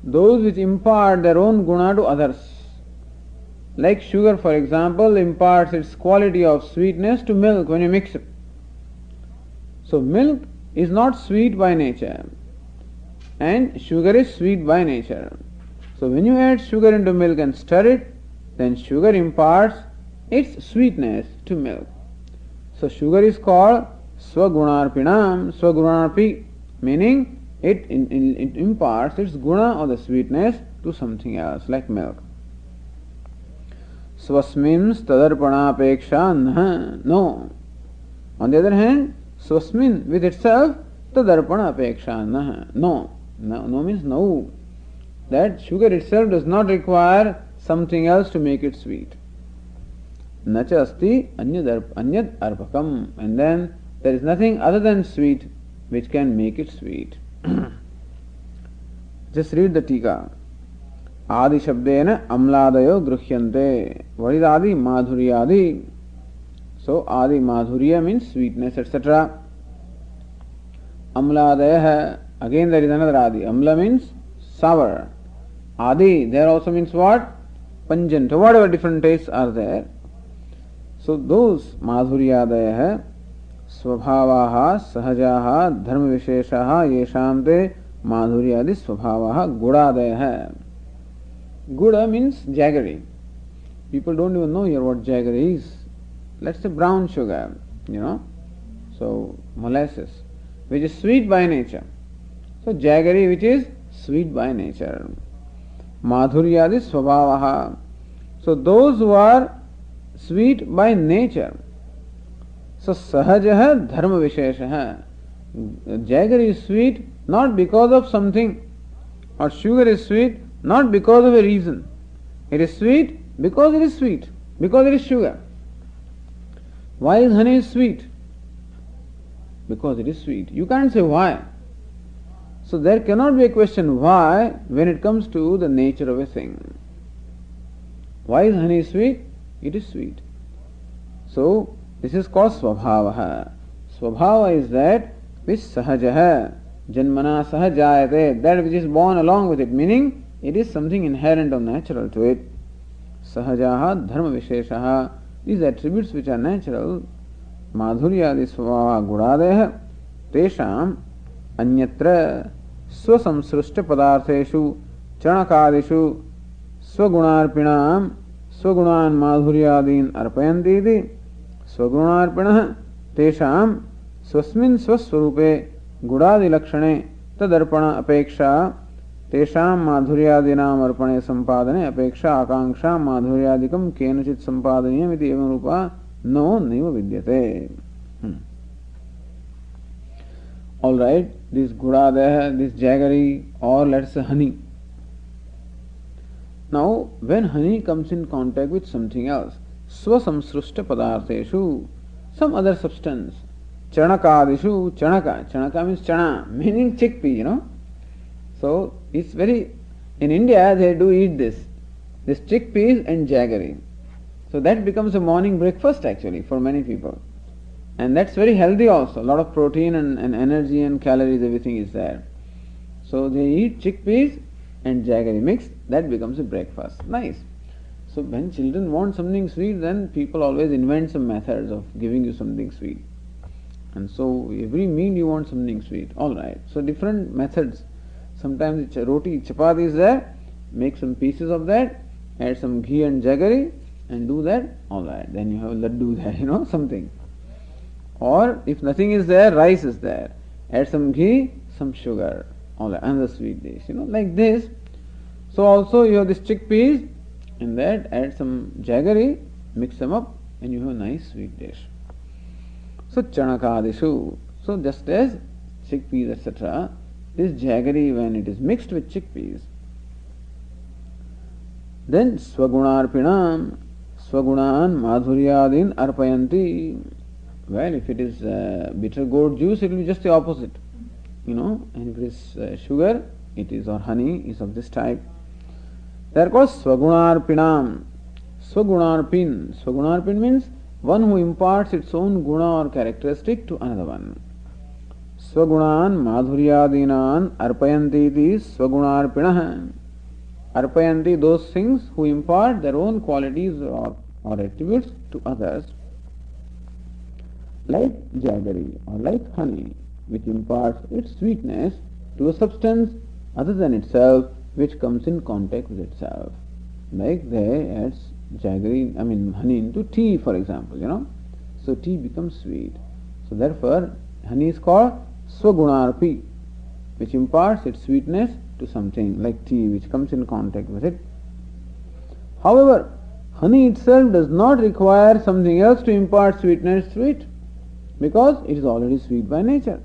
those which impart their own guna to others. Like sugar, for example, imparts its quality of sweetness to milk when you mix it. So milk is not sweet by nature, and sugar is sweet by nature. So when you add sugar into milk and stir it, then sugar imparts its sweetness to milk. So sugar is called swagunarpinam, swagunarpi, meaning it imparts its guna or the sweetness to something else, like milk. Swasmin tadarpanapeksha no. On the other hand, swasmin with itself, tadarpanapeksha no. No means no. That sugar itself does not require something else to make it sweet. Nacha asti anyad arpakam. And then there is nothing other than sweet which can make it sweet. Just read the tika. Adi shabdena amladayo gruhyante. What is adi? Madhurya adi. So adi madhurya means sweetness, etc. Amladaya, again there is another adi. Amla means sour. Adi there also means what? Pungent, whatever different tastes are there. So those madhuryadaya Swabhavaha, Sahajaha, Dharmavisheshaha, Yeshamte, Madhuryadi, Swabhavaha, Gudadaya. Guda means jaggery. People don't even know here what jaggery is. Let's say brown sugar, so molasses, which is sweet by nature. So jaggery, which is sweet by nature. Madhuryadi, Swabhavaha. So those who are sweet by nature. So sahajaha dharmavisheshaha. Jaggery is sweet not because of something, or sugar is sweet not because of a reason. It is sweet because it is sweet, because it is sugar. Why is honey sweet? Because it is sweet. You can't say why. So there cannot be a question why when it comes to the nature of a thing. Why is honey sweet? It is sweet. So this is called svabhavaha. Svabhava is that which sahajaha, janmana sahajayate, that which is born along with it, meaning it is something inherent or natural to it. Sahajaha dharma visheshaha, these attributes which are natural, madhuryadi svabhava gudadeha, tesham anyatra swasamsrushta padartheshu chanakadishu swagunarpinam swagunan madhuryadin arpayantiti Swagunarpinah tesham swasmin swaswarupe gudadi lakshane tadarpana apeksha tesham madhuryadinam arpane sampadane apeksha akanksha madhuryadikam kenachit sampadaniyam iti evam rupa no naiva vidyate. Alright, this gudadeh, this jaggery, or let's say honey. Now, when honey comes in contact with something else, swasamsrushta padartheshu, some other substance, chanakadishu, chanaka means chana, meaning chickpea, So it's very, in India they do eat this chickpeas and jaggery. So that becomes a morning breakfast actually for many people. And that's very healthy also, a lot of protein and energy and calories, everything is there. So they eat chickpeas and jaggery mixed, that becomes a breakfast. Nice. So when children want something sweet, then people always invent some methods of giving you something sweet. And so every meal you want something sweet. Alright, so different methods. Sometimes roti, chapati is there, make some pieces of that, add some ghee and jaggery and do that. Alright, then you have laddu there, something. Or if nothing is there, rice is there. Add some ghee, some sugar. Alright, another sweet dish, like this. So also you have this chickpeas in that, add some jaggery, mix them up, and you have a nice sweet dish. So chanakadishu, so just as chickpeas etc., this jaggery, when it is mixed with chickpeas, then swagunarpinam, swagunan madhuryadin arpayanti. Well, if it is bitter gourd juice, it will be just the opposite, you know, and if it is sugar, it is, or honey is of this type. They are called swagunarpinam. Swagunarpin. Swagunarpin means one who imparts its own guna or characteristic to another one. Swagunan madhuryadinan arpayanti iti swagunarpinah. Arpayanti, those things who impart their own qualities or attributes to others, like jaggery or like honey, which imparts its sweetness to a substance other than itself, which comes in contact with itself. Like they add jaggery, I mean honey, into tea, for example, you know. So tea becomes sweet. So therefore, honey is called swagunarpi, which imparts its sweetness to something, like tea, which comes in contact with it. However, honey itself does not require something else to impart sweetness to it, because it is already sweet by nature.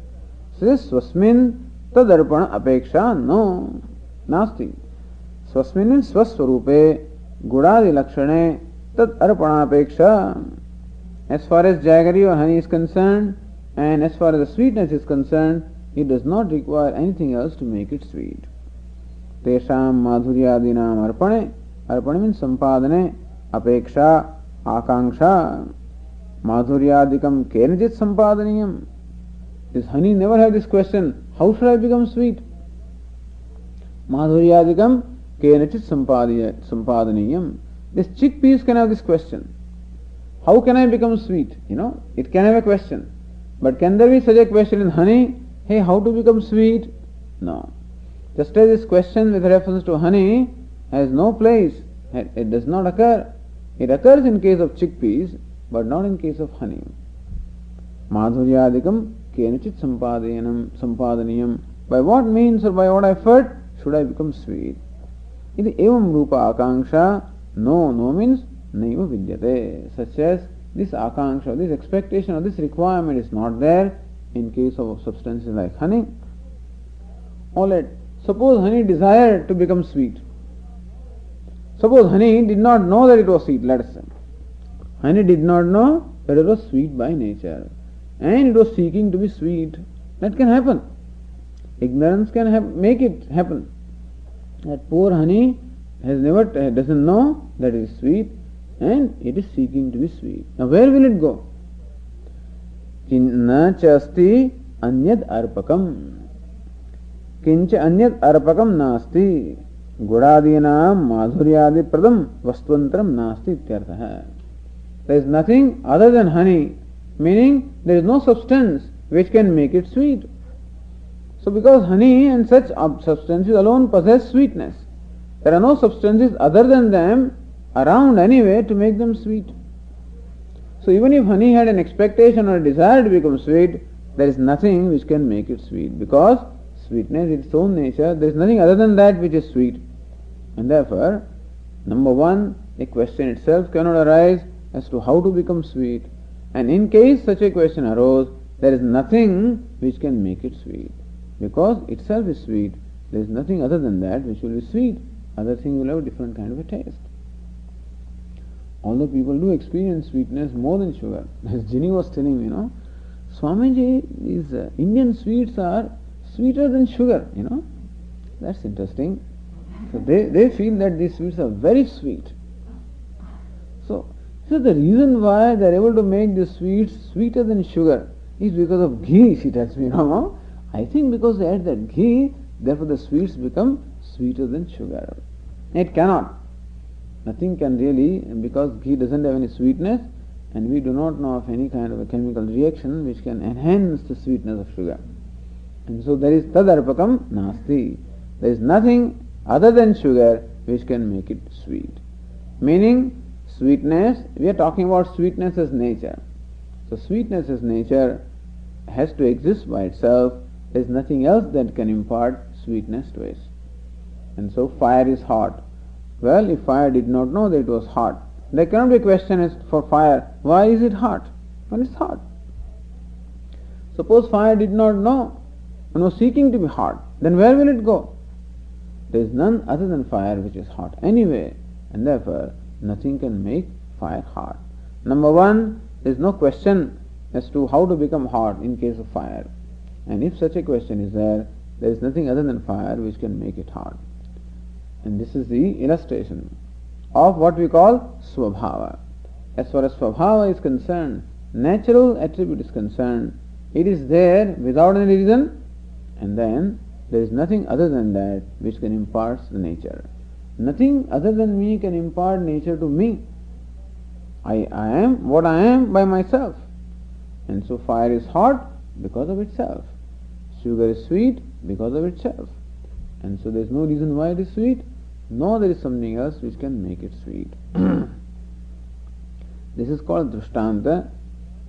So this swasmin tadarpana apeksha no nasti. Swasmin means swaswarupe gudadi lakshane tad arpana apeksha. As far as jaggery or honey is concerned, and as far as the sweetness is concerned, it does not require anything else to make it sweet. Tesham madhuryadinam arpane. Arpane means sampadane, apeksha, akanksha. Madhuryadikam kenjit sampadaniam. This honey never had this question, how should I become sweet? Madhuryadikam kenjit sampadaniam. This chickpeas can have this question, how can I become sweet? You know, it can have a question. But can there be such a question in honey? Hey, how to become sweet? No. Just as this question with reference to honey has no place, it does not occur. It occurs in case of chickpeas, but not in case of honey. Madhuryadikam kenachit sampadaniyam. By what means or by what effort should I become sweet? Iti evam rupa akanksha no means naiva vidyate. Such as this akanksha, this expectation or this requirement is not there in case of substances like honey. Alright, suppose honey desired to become sweet. Suppose honey did not know that it was sweet, let us say. Honey did not know that it was sweet by nature, and it was seeking to be sweet. That can happen. Ignorance can make it happen. That poor honey has never doesn't know that it is sweet, and it is seeking to be sweet. Now where will it go? Kinna chasti anyad arpakam. Kincha anyad arpakam nasti. Gudadinam madhuryadi pradam vastvantram nasti ityartha. There is nothing other than honey, meaning there is no substance which can make it sweet. So because honey and such substances alone possess sweetness, there are no substances other than them around anyway to make them sweet. So even if honey had an expectation or a desire to become sweet, there is nothing which can make it sweet, because sweetness is its own nature. There is nothing other than that which is sweet. And therefore, number one, a question itself cannot arise as to how to become sweet, and in case such a question arose, there is nothing which can make it sweet, because itself is sweet. There is nothing other than that which will be sweet. Other thing will have a different kind of a taste. Although people do experience sweetness more than sugar, as Jinni was telling me, you know, Swamiji, these Indian sweets are sweeter than sugar, you know. That's interesting. So they feel that these sweets are very sweet. So the reason why they are able to make the sweets sweeter than sugar is because of ghee, she tells me, Rama. I think because they add that ghee, therefore the sweets become sweeter than sugar. It cannot. Nothing can really, because ghee doesn't have any sweetness, and we do not know of any kind of a chemical reaction which can enhance the sweetness of sugar. And so there is tadarpakam nasti. There is nothing other than sugar which can make it sweet. Meaning, sweetness, we are talking about sweetness as nature. So sweetness as nature has to exist by itself. There is nothing else that can impart sweetness to it. And so fire is hot. Well, if fire did not know that it was hot, there cannot be a question as for fire, why is it hot? Well, it's hot. Suppose fire did not know and was seeking to be hot, then where will it go? There is none other than fire which is hot anyway, and therefore nothing can make fire hot. Number one, there is no question as to how to become hot in case of fire. And if such a question is there, there is nothing other than fire which can make it hot. And this is the illustration of what we call Svabhava. As far as Svabhava is concerned, natural attribute is concerned, it is there without any reason, and then there is nothing other than that which can impart the nature. Nothing other than me can impart nature to me. I am what I am by myself. And so fire is hot because of itself. Sugar is sweet because of itself. And so there is no reason why it is sweet, nor there is something else which can make it sweet. This is called Drishtanta,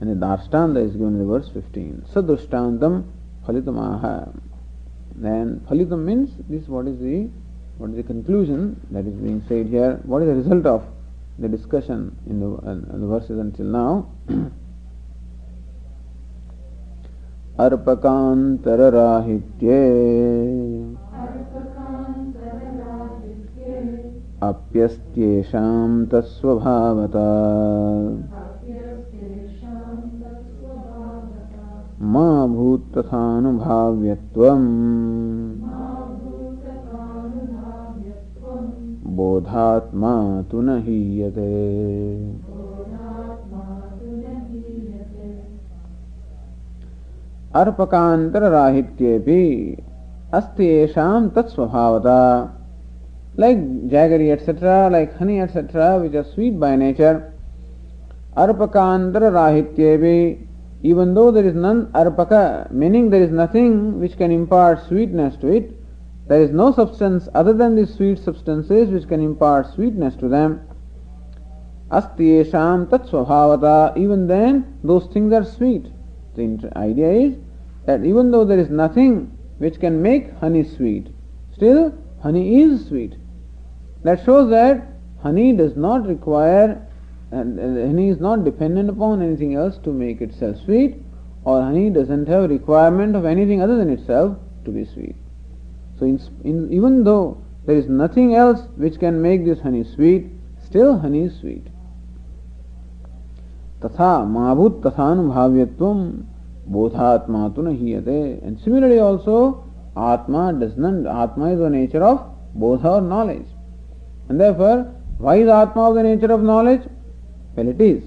and the Darshtanta is given in verse 15. Sadrushtantam phalitam aha. Then phalitam means this, what is the conclusion that is being said here, what is the result of the discussion in the verses until now. Arpakantararahitye apyastyesham tasvabhavata ma bhūtathanubhavyatvam bodhatma tu nahiyate. Arpakantara rahityepi astyesham tatsvabhavata. Like jaggery etc., like honey etc., which are sweet by nature. Arpakantara rahityepi, even though there is none arpaka, meaning there is nothing which can impart sweetness to it, there is no substance other than these sweet substances which can impart sweetness to them. Astyesham tatsvabhavata, even then those things are sweet. The idea is that even though there is nothing which can make honey sweet, still honey is sweet. That shows that honey does not require, and honey is not dependent upon anything else to make itself sweet, or honey doesn't have requirement of anything other than itself to be sweet. So even though there is nothing else which can make this honey sweet, still honey is sweet. Tatha mabhut tathanubhavyatvam bodhatma tu nahiyate. And similarly also, Atma is the nature of bodha or knowledge. And therefore, why is Atma of the nature of knowledge? Well, it is.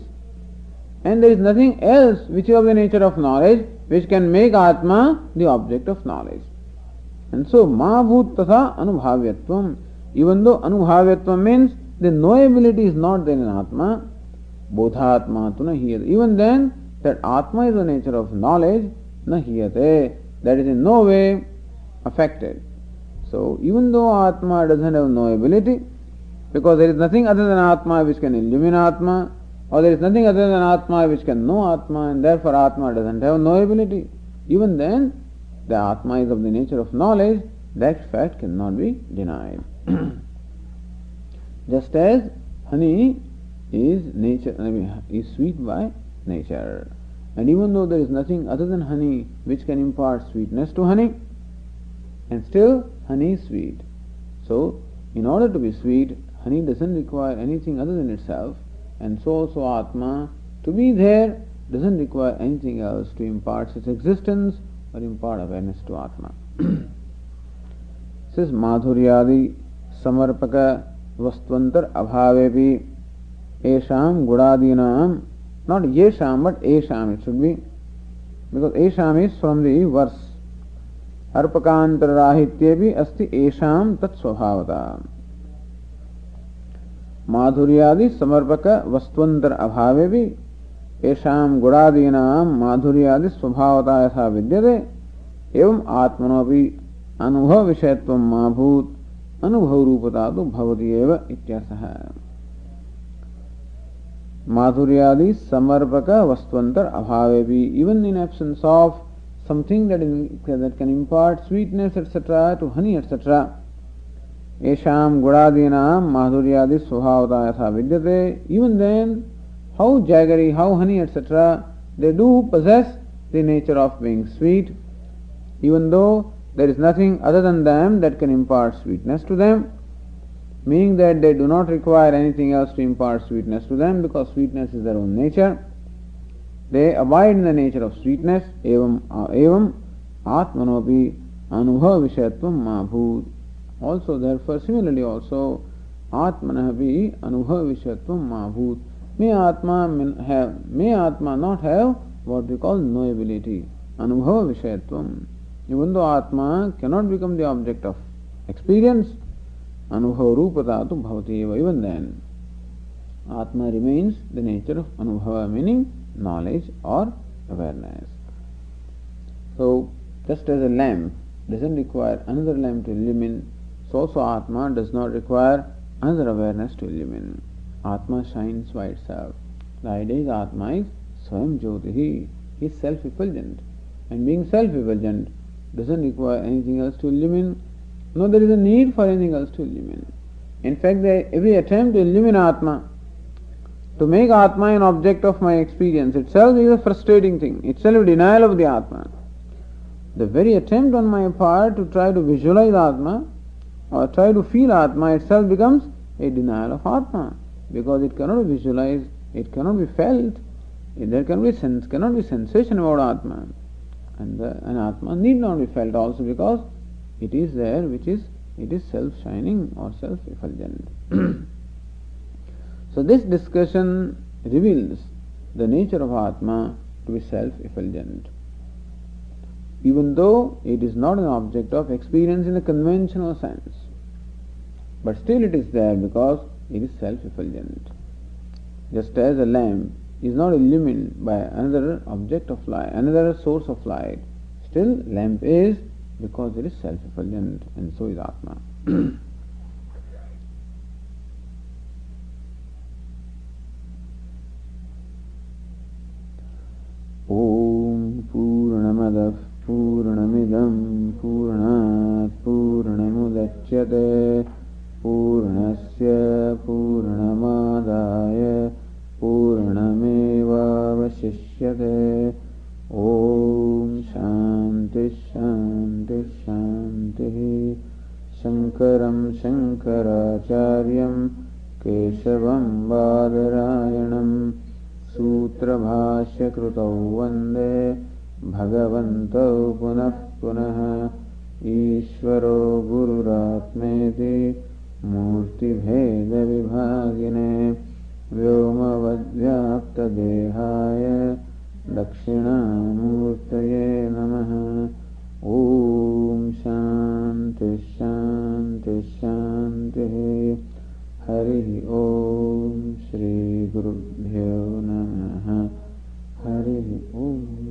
And there is nothing else which is of the nature of knowledge which can make Atma the object of knowledge. And so, Mahabhut tatha anubhavyatvam, even though anubhavyatvam means the knowability is not there in Atma, bodhatma tu nahiyate, even then that Atma is the nature of knowledge, nahiyate, that is in no way affected. So, even though Atma doesn't have knowability, because there is nothing other than Atma which can illumine Atma, or there is nothing other than Atma which can know Atma, and therefore Atma doesn't have knowability, even then the Atma is of the nature of knowledge, that fact cannot be denied. Just as honey is sweet by nature. And even though there is nothing other than honey which can impart sweetness to honey, and still honey is sweet. So, in order to be sweet, honey doesn't require anything other than itself, and so also Atma, to be there, doesn't require anything else to impart its existence or impart awareness to Atma. Says Madhuryadi Samarpaka Vastvantar Abhavepi Esham Gudadinam, not Yesham but Esham it should be, because Esham is from the verse. Arpakantara rahityepi asti Esham tatsvabhavata. Madhuryadi Samarpaka Vastvantar Abhavepi Esham Gudadinam Madhuryadi Svabhavata Yatha Vidyate Evam Atmanopi Anubhava Vishayatvam Mabhut Anubhava Rupatatu Bhavati Eva Ityasaha. Madhuryadi Samarpaka Vastvantar Abhavepi, even in absence of something that can impart sweetness etc. to honey etc., Esham Guradinam Madhuryadi Suhavata Yatha Vidyate. Even then, how jaggery, how honey, etc., they do possess the nature of being sweet, even though there is nothing other than them that can impart sweetness to them, meaning that they do not require anything else to impart sweetness to them, because sweetness is their own nature. They abide in the nature of sweetness. Evam Atmanopi Anubha Vishayatvam Mabhut. Also, therefore, similarly also, Atmanapi Anubha Vishayatvam Mabhut. May Atma not have what we call knowability, Anubhava Vishayatvam. Even though Atma cannot become the object of experience, Anubhava Rupatatu Bhavati Eva, even then, Atma remains the nature of Anubhava, meaning knowledge or awareness. So, just as a lamp doesn't require another lamp to illumine, so also Atma does not require another awareness to illumine. Atma shines by itself. The idea is Atma is Swayam Jyotihi. He is self-effulgent. And being self-effulgent doesn't require anything else to illumine. No, there is a need for anything else to illumine. In fact, every attempt to illumine Atma, to make Atma an object of my experience itself, is a frustrating thing. Itself a denial of the Atma. The very attempt on my part to try to visualize Atma or try to feel Atma itself becomes a denial of Atma, because it cannot be visualized, it cannot be felt, there cannot be sensation about Atma. And Atma need not be felt also, because it is there, which is self-shining or self-effulgent. So this discussion reveals the nature of Atma to be self-effulgent, even though it is not an object of experience in the conventional sense. But still it is there because it is self-effulgent. Just as a lamp is not illumined by another object of light, another source of light, still lamp is, because it is self-effulgent, and so is Atma. Om Purnamadav Purnamidam Purnat Purnamudachyate Purnasya Purnamadaya Purnameva Vasishyate. Om Shanti Shanti Shanti. Shankaram Shankaracharyam Keshavam Badarayanam Sutra Bhashya Krutau Vande Bhagavantau Punah Punaha Ishvaro Gururatmeti Murti Bheda Vibhagine Vyomavadyapta Dehaya Dakshinamurtaye Namaha. Om Shanti Shanti Shanti. Hari Om Shri Gurubhyo Namaha. Hari Om.